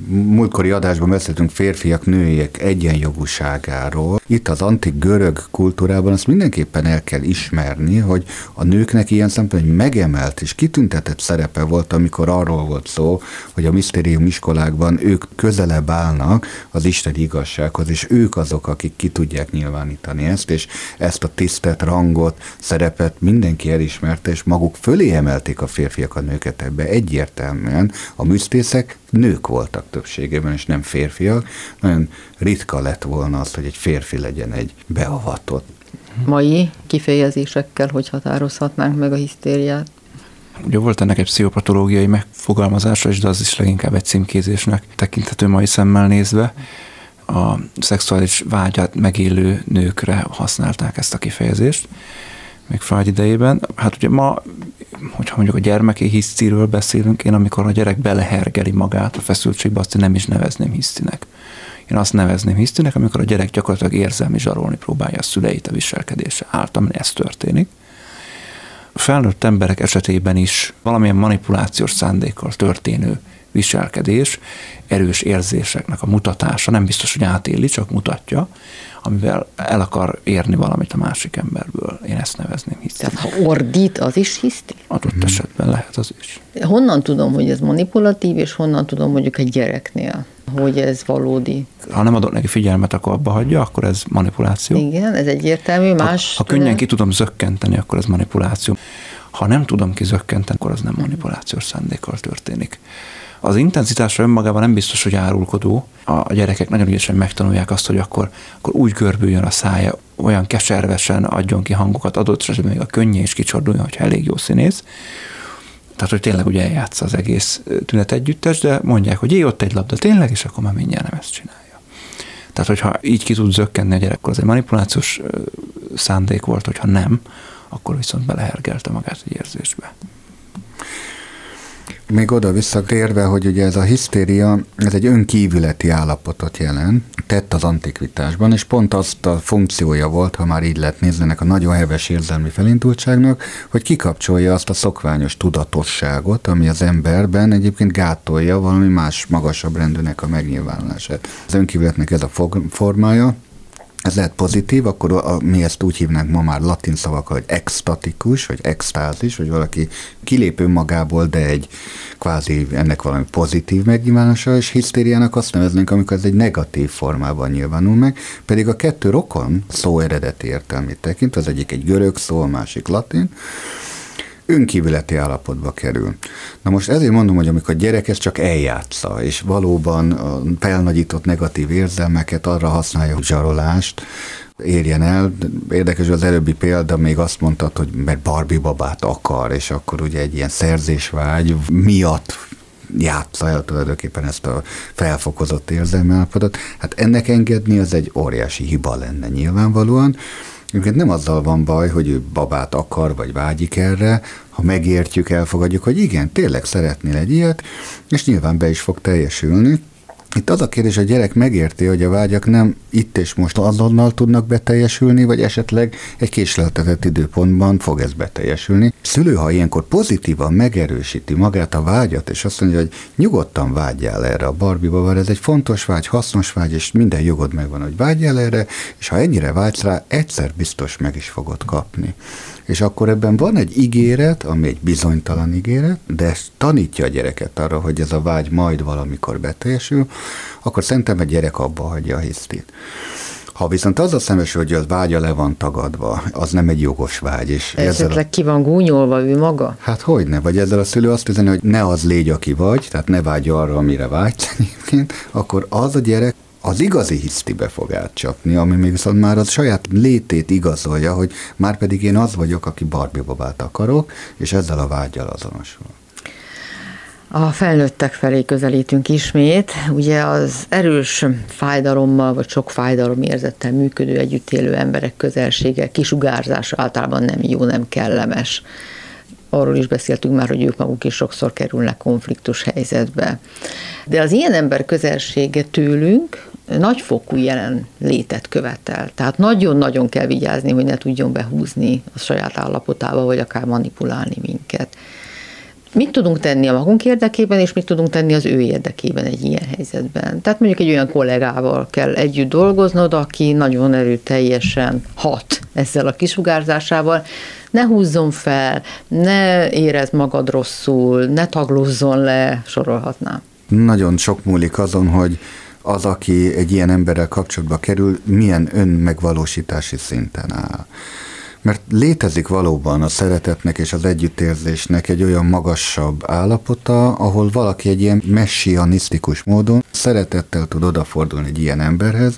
Múltkori adásban beszéltünk férfiak, nőiek egyenjogúságáról. Itt az antik görög kultúrában azt mindenképpen el kell ismerni, hogy a nőknek ilyen szempontból egy megemelt és kitüntetett szerepe volt, amikor arról volt szó, hogy a misztérium iskolákban ők közelebb állnak az Isten igazsághoz, és ők azok, akik ki tudják nyilvánítani ezt, és ezt a tisztet, rangot, szerepet mindenki elismerte, és maguk fölé emelték a férfiak a nőket ebbe. Egyértelműen a misztészek nők voltak többségében, és nem férfiak. Nagyon ritka lett volna az, hogy egy férfi legyen egy beavatott. Mai kifejezésekkel hogy határozhatnánk meg a hisztériát? Ugye volt ennek egy pszichopatológiai megfogalmazása is, de az is leginkább egy címkézésnek tekinthető mai szemmel nézve. A szexuális vágyat megélő nőkre használták ezt a kifejezést, még Freud idejében. Hát ugye ma, hogyha mondjuk a gyermeki hisztiről beszélünk, én amikor a gyerek belehergeli magát a feszültségbe, azt én nem is nevezném hisztinek. Én azt nevezném hisztinek, amikor a gyerek gyakorlatilag érzelmi zsarolni próbálja a szüleit a viselkedése által, mert ez történik. A felnőtt emberek esetében is valamilyen manipulációs szándékkal történő viselkedés, erős érzéseknek a mutatása, nem biztos, hogy átéli, csak mutatja, amivel el akar érni valamit a másik emberből. Én ezt nevezném hisztinek. Tehát ha ordít, az is hiszti? Adott hmm. esetben lehet az is. Honnan tudom, hogy ez manipulatív, és honnan tudom mondjuk egy gyereknél, hogy ez valódi? Ha nem adok neki figyelmet, akkor abba hagyja, akkor ez manipuláció. Igen, ez egyértelmű, más... Ha, ha könnyen ki tudom zökkenteni, akkor ez manipuláció. Ha nem tudom kizökkenteni, akkor az nem manipulációs szándékkal történik. Az intenzitása önmagában nem biztos, hogy árulkodó. A gyerekek nagyon ügyesen megtanulják azt, hogy akkor, akkor úgy görbüljön a szája, olyan keservesen adjon ki hangokat, adott esetben még a könnye is kicsorduljon, hogyha elég jó színész. Tehát, hogy tényleg ugye eljátsza az egész tünet együttes, de mondják, hogy jé, ott egy labda tényleg, és akkor már mindjárt nem ezt csinálja. Tehát, hogyha így ki tud zökkenni a gyerek, akkor az egy manipulációs szándék volt, hogyha nem, akkor viszont belehergelte magát egy érzésbe. Még oda visszatérve, hogy ugye ez a hisztéria, ez egy önkívületi állapotot jelent, tett az antikvitásban, és pont azt a funkciója volt, ha már így lehet nézni ennek a nagyon heves érzelmi felindultságnak, hogy kikapcsolja azt a szokványos tudatosságot, ami az emberben egyébként gátolja valami más magasabb rendűnek a megnyilvánulását. Az önkívületnek ez a fog- formája, ez lehet pozitív, akkor a, mi ezt úgy hívnánk ma már latin szavakkal, hogy extatikus, vagy extázis, hogy valaki kilép önmagából, de egy kvázi ennek valami pozitív megnyilvánása, és hisztériának azt neveznénk, amikor ez egy negatív formában nyilvánul meg, pedig a kettő rokon szó eredeti értelmét tekint, az egyik egy görög szó, a másik latin, önkívületi állapotba kerül. Na most ezért mondom, hogy amikor a gyerek ezt csak eljátsza, és valóban a felnagyított negatív érzelmeket arra használja, hogy zsarolást érjen el. Érdekes, hogy az előbbi példa még azt mondtad, hogy mert Barbie babát akar, és akkor ugye egy ilyen szerzésvágy miatt játsza el tulajdonképpen ezt a felfokozott érzelmi állapotot. Hát ennek engedni az egy óriási hiba lenne nyilvánvalóan. Egyébként nem azzal van baj, hogy ő babát akar, vagy vágyik erre, ha megértjük, elfogadjuk, hogy igen, tényleg szeretnél egy ilyet, és nyilván be is fog teljesülni. Itt az a kérdés, hogy a gyerek megérti, hogy a vágyak nem itt és most azonnal tudnak beteljesülni, vagy esetleg egy késleltetett időpontban fog ez beteljesülni. Szülő, ha ilyenkor pozitívan megerősíti magát a vágyat, és azt mondja, hogy nyugodtan vágyjál erre a Barbie babára, ez egy fontos vágy, hasznos vágy, és minden jogod megvan, hogy vágyjál erre, és ha ennyire vágysz rá, egyszer biztos meg is fogod kapni. És akkor ebben van egy ígéret, ami egy bizonytalan ígéret, de tanítja a gyereket arra, hogy ez a vágy majd valamikor beteljesül, akkor szerintem egy gyerek abba hagyja a hisztit. Ha viszont az a szemes, hogy az vágya le van tagadva, az nem egy jogos vágy. És esetleg a... ki van gúnyolva ő maga? Hát hogyne, vagy ezzel a szülő azt üzeni, hogy ne az légy, aki vagy, tehát ne vágy arra, amire vágysz egyébként, akkor az a gyerek az igazi hisztibe fog átcsapni, ami még viszont már az saját létét igazolja, hogy már pedig én az vagyok, aki Barbie babát akarok, és ezzel a vággyal azonosul. A felnőttek felé közelítünk ismét. Ugye az erős fájdalommal, vagy sok fájdalom érzettel működő, együttélő emberek közelsége, kisugárzása általában nem jó, nem kellemes. Arról is beszéltünk már, hogy ők maguk is sokszor kerülnek konfliktus helyzetbe. De az ilyen ember közelsége tőlünk nagyfokú jelen létet követel. Tehát nagyon-nagyon kell vigyázni, hogy ne tudjon behúzni a saját állapotába, vagy akár manipulálni minket. Mit tudunk tenni a magunk érdekében, és mit tudunk tenni az ő érdekében egy ilyen helyzetben? Tehát mondjuk egy olyan kollégával kell együtt dolgoznod, aki nagyon erőteljesen hat ezzel a kisugárzásával. Ne húzzon fel, ne érezd magad rosszul, ne taglózzon le, sorolhatnám. Nagyon sok múlik azon, hogy az, aki egy ilyen emberrel kapcsolatba kerül, milyen önmegvalósítási szinten áll. Mert létezik valóban a szeretetnek és az együttérzésnek egy olyan magasabb állapota, ahol valaki egy ilyen messianisztikus módon szeretettel tud odafordulni egy ilyen emberhez,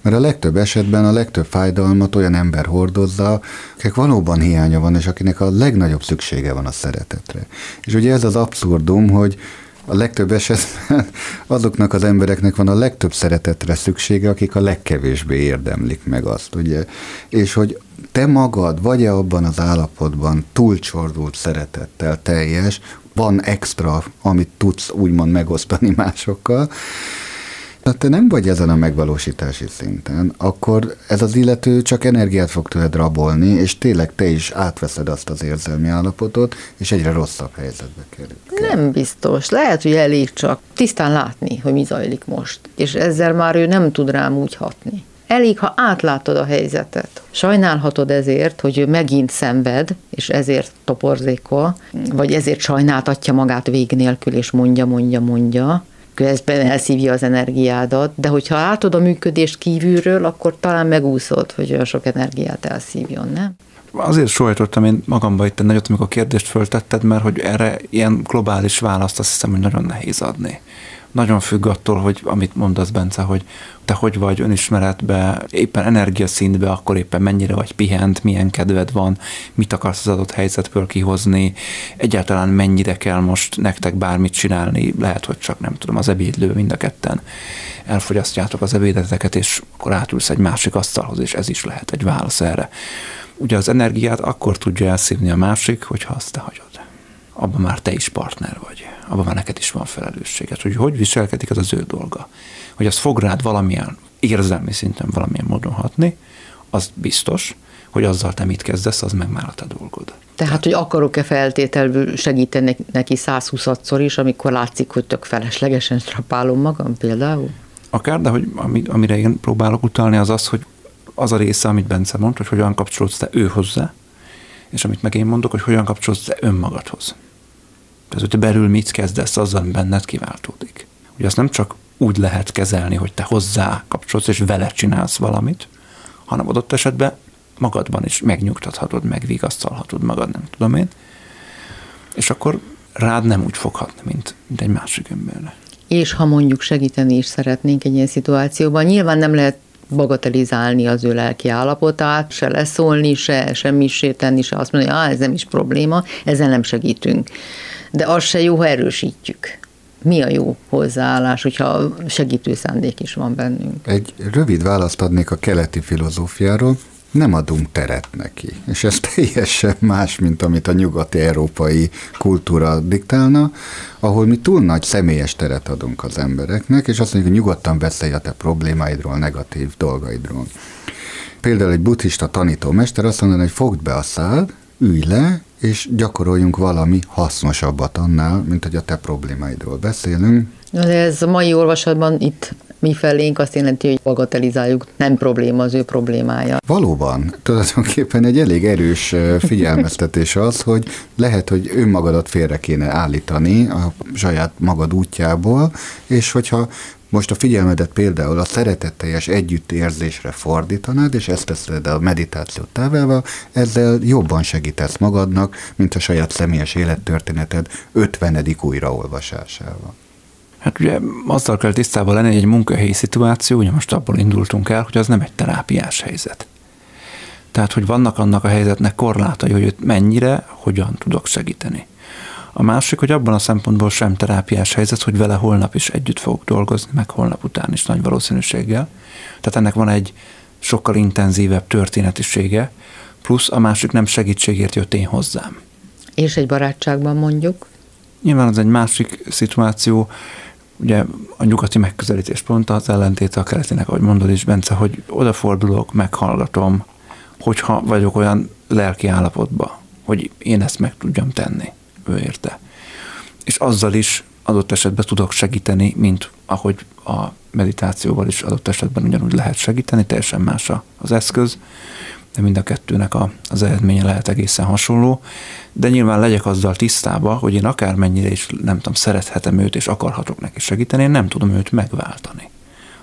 mert a legtöbb esetben a legtöbb fájdalmat olyan ember hordozza, akik valóban hiánya van, és akinek a legnagyobb szüksége van a szeretetre. És ugye ez az abszurdum, hogy a legtöbb esetben azoknak az embereknek van a legtöbb szeretetre szüksége, akik a legkevésbé érdemlik meg azt, ugye? És hogy te magad vagy-e abban az állapotban túlcsordult szeretettel teljes, van extra, amit tudsz úgymond megosztani másokkal, ha te nem vagy ezen a megvalósítási szinten, akkor ez az illető csak energiát fog tőled rabolni, és tényleg te is átveszed azt az érzelmi állapotot, és egyre rosszabb helyzetbe kerül. Nem biztos. Lehet, hogy elég csak tisztán látni, hogy mi zajlik most, és ezzel már ő nem tud rám úgy hatni. Elég, ha átlátod a helyzetet. Sajnálhatod ezért, hogy ő megint szenved, és ezért toporzékol, vagy ezért sajnáltatja magát vég nélkül, és mondja, mondja, mondja, közben elszívja az energiádat, de hogyha látod a működést kívülről, akkor talán megúszod, hogy olyan sok energiát elszívjon, nem? azért súlytottam én magamba itt nagyot, amikor a kérdést föltetted, mert hogy erre ilyen globális választ azt hiszem, hogy nagyon nehéz adni. Nagyon függ attól, hogy amit mondasz, Bence, hogy te hogy vagy önismeretbe, éppen energiaszintbe, akkor éppen mennyire vagy pihent, milyen kedved van, mit akarsz az adott helyzetből kihozni, egyáltalán mennyire kell most nektek bármit csinálni, lehet, hogy csak nem tudom, az ebédlő mind a ketten. Elfogyasztjátok az ebédeteket, és akkor átülsz egy másik asztalhoz, és ez is lehet egy válasz erre. Ugye az energiát akkor tudja elszívni a másik, hogyha azt te hagyod. Abban már te is partner vagy, abban már neked is van felelősséged, hogy hogy viselkedik, az az ő dolga. Hogy az fog rád valamilyen érzelmi szinten valamilyen módon hatni, az biztos, hogy azzal te mit kezdesz, az meg már a te dolgod. Tehát, hogy akarok-e feltételből segíteni neki százhúszszor is, amikor látszik, hogy tök feleslegesen strapálom magam például? Akár, de hogy amire én próbálok utalni, az az, hogy az a része, amit Bence mond, hogy hogyan kapcsolódsz te ő hozzá, és amit meg én mondok, hogy hogyan kapcsolódsz te önmagadhoz. Tehát, hogy te belül mit kezdesz, azzal benned kiváltódik. Ugye azt nem csak úgy lehet kezelni, hogy te hozzá kapcsolsz, és vele csinálsz valamit, hanem adott esetben magadban is megnyugtathatod, megvigasztalhatod magad, nem tudom én, és akkor rád nem úgy foghatni, mint, mint egy másik emberre. És ha mondjuk segíteni is szeretnénk egy ilyen szituációban, nyilván nem lehet bagatelizálni az ő lelki állapotát, se leszólni, se semmissé tenni, se azt mondani, ah, ez nem is probléma, ezzel nem segítünk. De az se jó, ha erősítjük. Mi a jó hozzáállás, hogyha segítő szándék is van bennünk? Egy rövid választ adnék a keleti filozófiáról. Nem adunk teret neki. És ez teljesen más, mint amit a nyugati európai kultúra diktálna, ahol mi túl nagy személyes teret adunk az embereknek, és azt mondjuk, hogy nyugodtan beszélj a te problémáidról, negatív dolgaidról. Például egy buddhista tanítómester azt mondaná, hogy fogd be a szád, ülj le, és gyakoroljunk valami hasznosabbat annál, mint hogy a te problémáidról beszélünk. De ez a mai olvasatban itt mi felénk azt jelenti, hogy bagatelizáljuk, nem probléma az ő problémája. Valóban, tulajdonképpen egy elég erős figyelmeztetés az, hogy lehet, hogy önmagadat félre kéne állítani a saját magad útjából, és hogyha most a figyelmedet például a szeretetteljes együttérzésre fordítanád, és ezt teszed a meditációt távával, ezzel jobban segítesz magadnak, mint a saját személyes élettörténeted ötvenedik újraolvasásával. Hát ugye azzal kell tisztában lenni, hogy egy munkahelyi szituáció, ugye most abból indultunk el, hogy az nem egy terápiás helyzet. Tehát, hogy vannak annak a helyzetnek korlátai, hogy őt mennyire, hogyan tudok segíteni. A másik, hogy abban a szempontból sem terápiás helyzet, hogy vele holnap is együtt fogok dolgozni, meg holnap után is nagy valószínűséggel. Tehát ennek van egy sokkal intenzívebb történetisége, plusz a másik nem segítségért jött én hozzám. És egy barátságban mondjuk? Nyilván az egy másik szituáció, ugye a nyugati megközelítés pont az ellentéte a keletinek, ahogy mondod is, Bence, hogy odafordulok, meghallgatom, hogyha vagyok olyan lelki állapotban, hogy én ezt meg tudjam tenni. Ő érte. És azzal is adott esetben tudok segíteni, mint ahogy a meditációval is adott esetben ugyanúgy lehet segíteni, teljesen más az eszköz, de mind a kettőnek a, az eredménye lehet egészen hasonló, de nyilván legyek azzal tisztában, hogy én akármennyire is, nem tudom, szerethetem őt, és akarhatok neki segíteni, én nem tudom őt megváltani.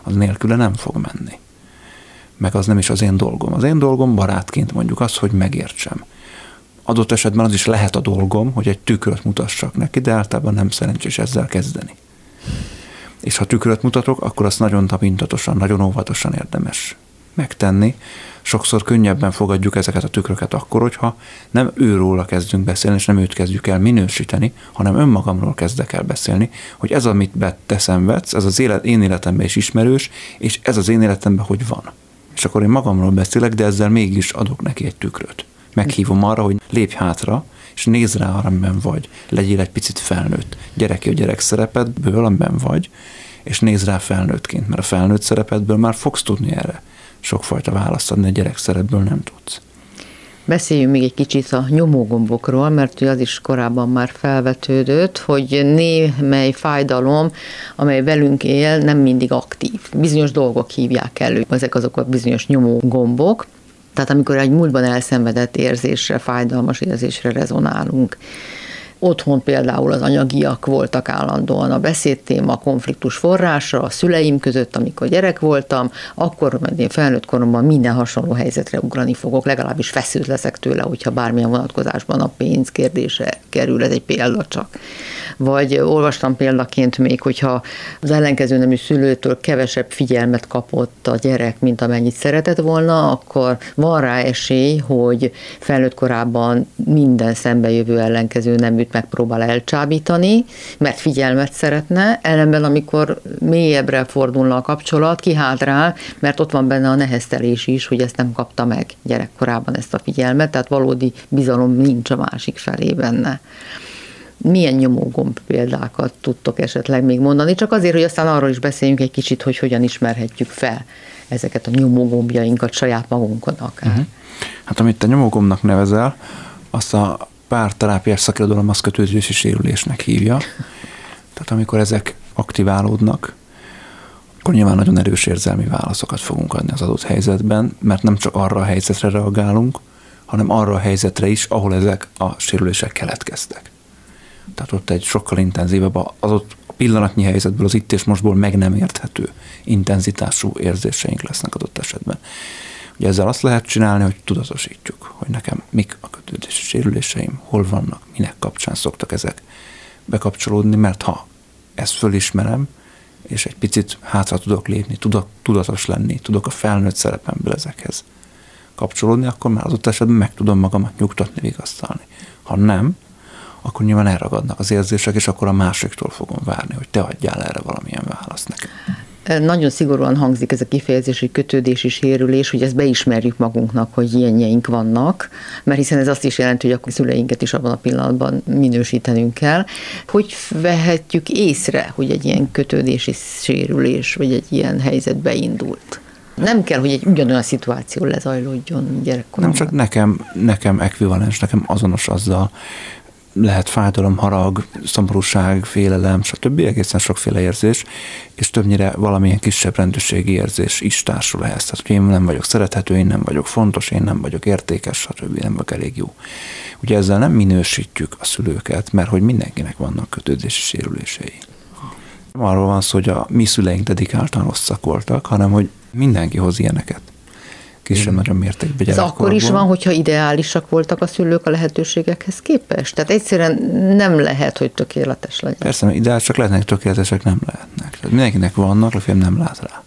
Az nélküle nem fog menni. Meg az nem is az én dolgom. Az én dolgom barátként mondjuk az, hogy megértsem. Adott esetben az is lehet a dolgom, hogy egy tükröt mutassak neki, de általában nem szerencsés ezzel kezdeni. És ha tükröt mutatok, akkor azt nagyon tapintatosan, nagyon óvatosan érdemes megtenni. Sokszor könnyebben fogadjuk ezeket a tükröket akkor, hogyha nem őróla kezdünk beszélni, és nem őt kezdjük el minősíteni, hanem önmagamról kezdek el beszélni, hogy ez, amit te szenvedsz, ez az élet, én életemben is ismerős, és ez az én életemben hogy van. És akkor én magamról beszélek, de ezzel mégis adok neki egy tükröt. Meghívom arra, hogy lépj hátra, és nézz rá arra, amiben vagy. Legyél egy picit felnőtt. Gyere ki a gyerek szerepedből, amiben vagy, és nézz rá felnőttként, mert a felnőtt szerepedből már fogsz tudni erre sokfajta választ adni, a gyerek szerepből nem tudsz. Beszéljünk még egy kicsit a nyomógombokról, mert az is korábban már felvetődött, hogy némely fájdalom, amely velünk él, nem mindig aktív. Bizonyos dolgok hívják elő. Ezek azok a bizonyos nyomógombok. Tehát amikor egy múltban elszenvedett érzésre, fájdalmas érzésre rezonálunk. Otthon például az anyagiak voltak állandóan a beszédtéma, a konfliktus forrása, a szüleim között, amikor gyerek voltam, akkor, mert én felnőtt koromban minden hasonló helyzetre ugrani fogok, legalábbis feszült leszek tőle, hogyha bármilyen vonatkozásban a pénz kérdése kerül, ez egy példa csak. Vagy olvastam példaként még, hogyha az ellenkező nemű szülőtől kevesebb figyelmet kapott a gyerek, mint amennyit szeretett volna, akkor van rá esély, hogy felnőtt korában minden szembejövő ellenkező neműt megpróbál elcsábítani, mert figyelmet szeretne, ellenben amikor mélyebbre fordulna a kapcsolat, kihátrál, mert ott van benne a neheztelés is, hogy ezt nem kapta meg gyerekkorában ezt a figyelmet, tehát valódi bizalom nincs a másik felé benne. Milyen nyomógomb példákat tudtok esetleg még mondani? Csak azért, hogy aztán arról is beszéljünk egy kicsit, hogy hogyan ismerhetjük fel ezeket a nyomógombjainkat saját magunkon akár. Uh-huh. Hát amit te nyomógombnak nevezel, azt a párterápiás szakirodalom azt kötődési sérülésnek hívja. Tehát amikor ezek aktiválódnak, akkor nyilván nagyon erős érzelmi válaszokat fogunk adni az adott helyzetben, mert nem csak arra a helyzetre reagálunk, hanem arra a helyzetre is, ahol ezek a sérülések keletkeztek. Tehát ott egy sokkal intenzívebb, az ott pillanatnyi helyzetből, az itt és mostból meg nem érthető intenzitású érzéseink lesznek adott esetben. Ugye ezzel azt lehet csinálni, hogy tudatosítjuk, hogy nekem mik a kötődési sérüléseim, hol vannak, minek kapcsán szoktak ezek bekapcsolódni, mert ha ezt fölismerem, és egy picit hátra tudok lépni, tudok tudatos lenni, tudok a felnőtt szerepemből ezekhez kapcsolódni, akkor már adott esetben meg tudom magamat nyugtatni, vigasztalni. Ha nem, akkor nyilván elragadnak az érzések, és akkor a másiktól fogom várni, hogy te adjál erre valamilyen választ nekem. Nagyon szigorúan hangzik ez a kifejezés, hogy kötődési sérülés, hogy ezt beismerjük magunknak, hogy ilyenjeink vannak, mert hiszen ez azt is jelenti, hogy akkor szüleinket is abban a pillanatban minősítenünk kell. Hogy vehetjük észre, hogy egy ilyen kötődési sérülés, vagy egy ilyen helyzetbe indult? Nem kell, hogy egy ugyanolyan szituáció lezajlódjon gyerekkorban. Nem csak nekem, nekem ekvivalens, nekem azonos azzal, lehet fájdalom, harag, szomorúság, félelem, stb. Egészen sokféle érzés, és többnyire valamilyen kisebb rendőrségi érzés is társul ehhez. Tehát, hogy én nem vagyok szerethető, én nem vagyok fontos, én nem vagyok értékes, stb. Nem vagyok elég jó. Ugye ezzel nem minősítjük a szülőket, mert hogy mindenkinek vannak kötődési sérülései. Nem arról van szó, hogy a mi szüleink dedikáltan rosszak voltak, hanem hogy mindenki hoz ilyeneket. Kisebb nagyon mértékben gyerekkorban. Ez akkor is van, hogyha ideálisak voltak a szülők a lehetőségekhez képest? Tehát egyszerűen nem lehet, hogy tökéletes legyen. Persze, mert ideálisak lehetnek, tökéletesek nem lehetnek. Tehát mindenkinek vannak, a film nem lát rá.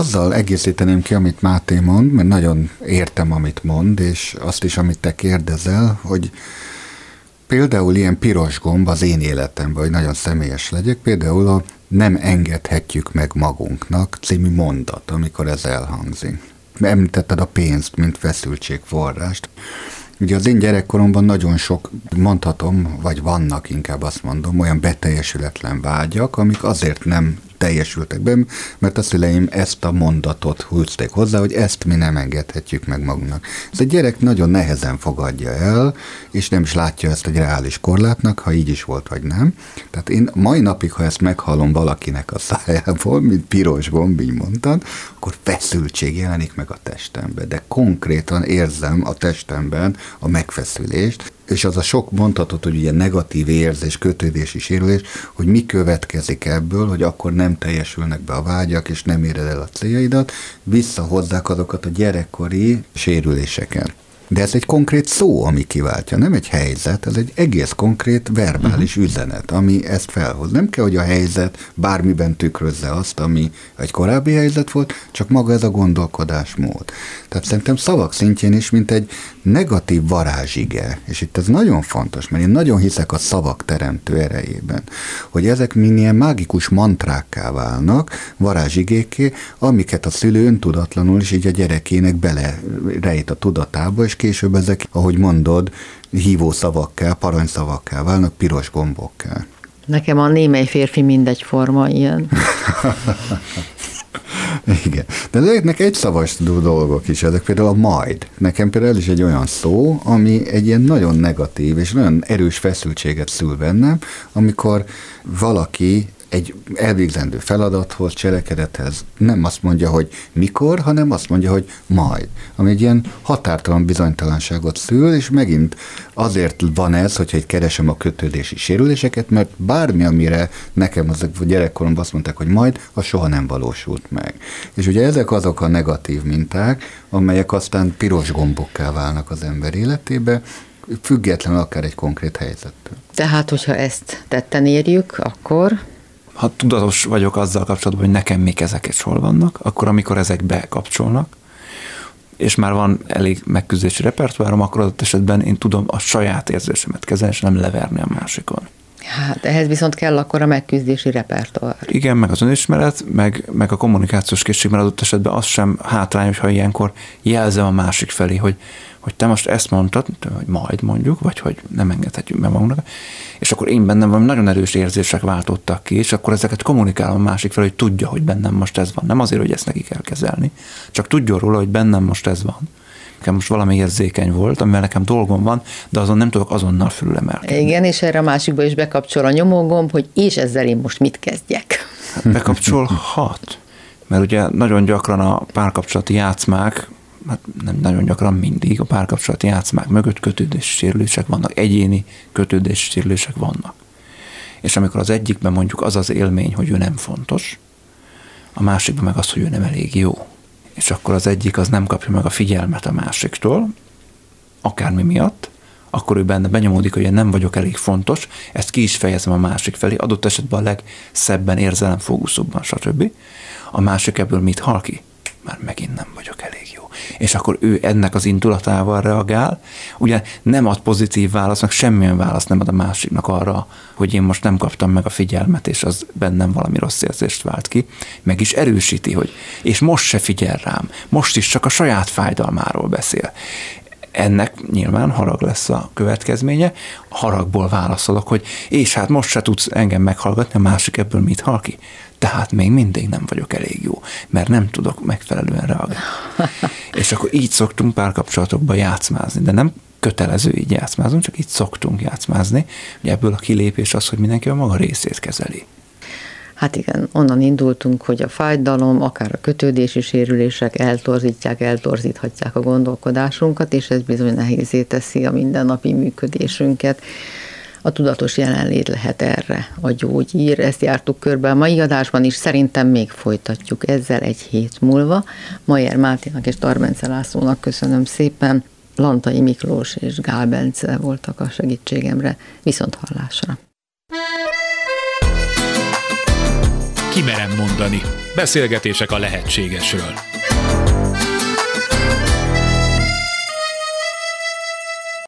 Azzal egészíteném ki, amit Máté mond, mert nagyon értem, amit mond, és azt is, amit te kérdezel, hogy például ilyen piros gomb az én életemben, hogy nagyon személyes legyek, például a nem engedhetjük meg magunknak című mondat, amikor ez elhangzik. Említetted a pénzt, mint feszültségforrást. Ugye az én gyerekkoromban nagyon sok, mondhatom, vagy vannak inkább azt mondom, olyan beteljesületlen vágyak, amik azért nem teljesültek be, mert a szüleim ezt a mondatot húzték hozzá, hogy ezt mi nem engedhetjük meg magunknak. Ez a gyerek nagyon nehezen fogadja el, és nem is látja ezt egy reális korlátnak, ha így is volt, vagy nem. Tehát én mai napig, ha ezt meghallom valakinek a szájából, mint piros gomb, így mondtam, akkor feszültség jelenik meg a testemben, de konkrétan érzem a testemben a megfeszülést, és az a sok mondhatott, hogy ugye negatív érzés, kötődési sérülés, hogy mi következik ebből, hogy akkor nem teljesülnek be a vágyak, és nem éred el a céljaidat, visszahozzák azokat a gyerekkori sérüléseken. De ez egy konkrét szó, ami kiváltja, nem egy helyzet, ez egy egész konkrét verbális uh-huh. üzenet, ami ezt felhoz. Nem kell, hogy a helyzet bármiben tükrözze azt, ami egy korábbi helyzet volt, csak maga ez a gondolkodásmód. Tehát szerintem szavak szintjén is, mint egy negatív varázsige, és itt ez nagyon fontos, mert én nagyon hiszek a szavak teremtő erejében, hogy ezek milyen mágikus mantrákká válnak, varázsigékké, amiket a szülő öntudatlanul is így a gyerekének belerejt a tudatába, és később ezek, ahogy mondod, hívószavakká, parancsszavakká válnak, piros gombokká. Nekem a némely férfi mindegyforma ilyen. Igen. De lehetnek egyszavas dolgok is, ezek például a majd. Nekem például is egy olyan szó, ami egy ilyen nagyon negatív és nagyon erős feszültséget szül bennem, amikor valaki egy elvégzendő feladathoz, cselekedethez nem azt mondja, hogy mikor, hanem azt mondja, hogy majd. Ami egy ilyen határtalan bizonytalanságot szül, és megint azért van ez, hogyha egy keresem a kötődési sérüléseket, mert bármi, amire nekem az gyerekkoromban azt mondták, hogy majd, az soha nem valósult meg. És ugye ezek azok a negatív minták, amelyek aztán piros gombokká válnak az ember életébe, függetlenül akár egy konkrét helyzettől. Tehát, hogyha ezt tetten érjük, akkor... Ha tudatos vagyok azzal kapcsolatban, hogy nekem még ezek is hol vannak, akkor amikor ezek bekapcsolnak, és már van elég megküzdési repertoárom, akkor adott esetben én tudom a saját érzésemet kezelni, és nem leverni a másikon. Hát ehhez viszont kell akkor a megküzdési repertoár. Igen, meg az önismeret, meg, meg a kommunikációs készség, mert adott esetben az sem hátrány, hogyha ilyenkor jelzem a másik felé, hogy, hogy te most ezt mondtad, hogy majd mondjuk, vagy hogy nem engedhetjük meg magunknak, és akkor én bennem valami nagyon erős érzések váltottak ki, és akkor ezeket kommunikálom a másik felé, hogy tudja, hogy bennem most ez van. Nem azért, hogy ezt neki kell kezelni, csak tudjon róla, hogy bennem most ez van. Nekem most valami érzékeny volt, amivel nekem dolgom van, de azon nem tudok azonnal fölülemelkedni. Igen, és erre a másikba is bekapcsol a nyomógomb, hogy és ezzel én most mit kezdjek. Hát bekapcsolhat, mert ugye nagyon gyakran a párkapcsolati játszmák, hát nem nagyon gyakran, mindig a párkapcsolati játszmák mögött kötődési sérülések vannak, egyéni kötődési sérülések vannak. És amikor az egyikben mondjuk az az élmény, hogy ő nem fontos, a másikban meg az, hogy ő nem elég jó. És akkor az egyik az nem kapja meg a figyelmet a másiktól, akármi miatt, akkor ő benne benyomódik, hogy én nem vagyok elég fontos, ezt ki is fejezem a másik felé, adott esetben a legszebben, érzelemfókuszóbban, stb. A másik ebből mit hal ki? Már megint nem vagyok elég jó. És akkor ő ennek az indulatával reagál, ugye nem ad pozitív választ, meg semmilyen választ nem ad a másiknak arra, hogy én most nem kaptam meg a figyelmet, és az bennem valami rossz érzést vált ki, meg is erősíti, hogy és most se figyel rám, most is csak a saját fájdalmáról beszél. Ennek nyilván harag lesz a következménye, a haragból válaszolok, hogy és hát most se tudsz engem meghallgatni, a másik ebből mit hal ki? Tehát még mindig nem vagyok elég jó, mert nem tudok megfelelően reagálni. És akkor így szoktunk párkapcsolatokban játszmázni, de nem kötelező így játszmázni, csak így szoktunk játszmázni, hogy ebből a kilépés az, hogy mindenki a maga részét kezeli. Hát igen, onnan indultunk, hogy a fájdalom, akár a kötődési sérülések eltorzítják, eltorzíthatják a gondolkodásunkat, és ez bizony nehézé teszi a mindennapi működésünket. A tudatos jelenlét lehet erre a gyógyír, ezt jártuk körbe a mai adásban is, szerintem még folytatjuk ezzel egy hét múlva. Mayer Máténak és Tarr Bence Lászlónak köszönöm szépen, Lantai Miklós és Gál Bence voltak a segítségemre, viszont hallásra. Ki merem mondani. Beszélgetések a lehetségesről.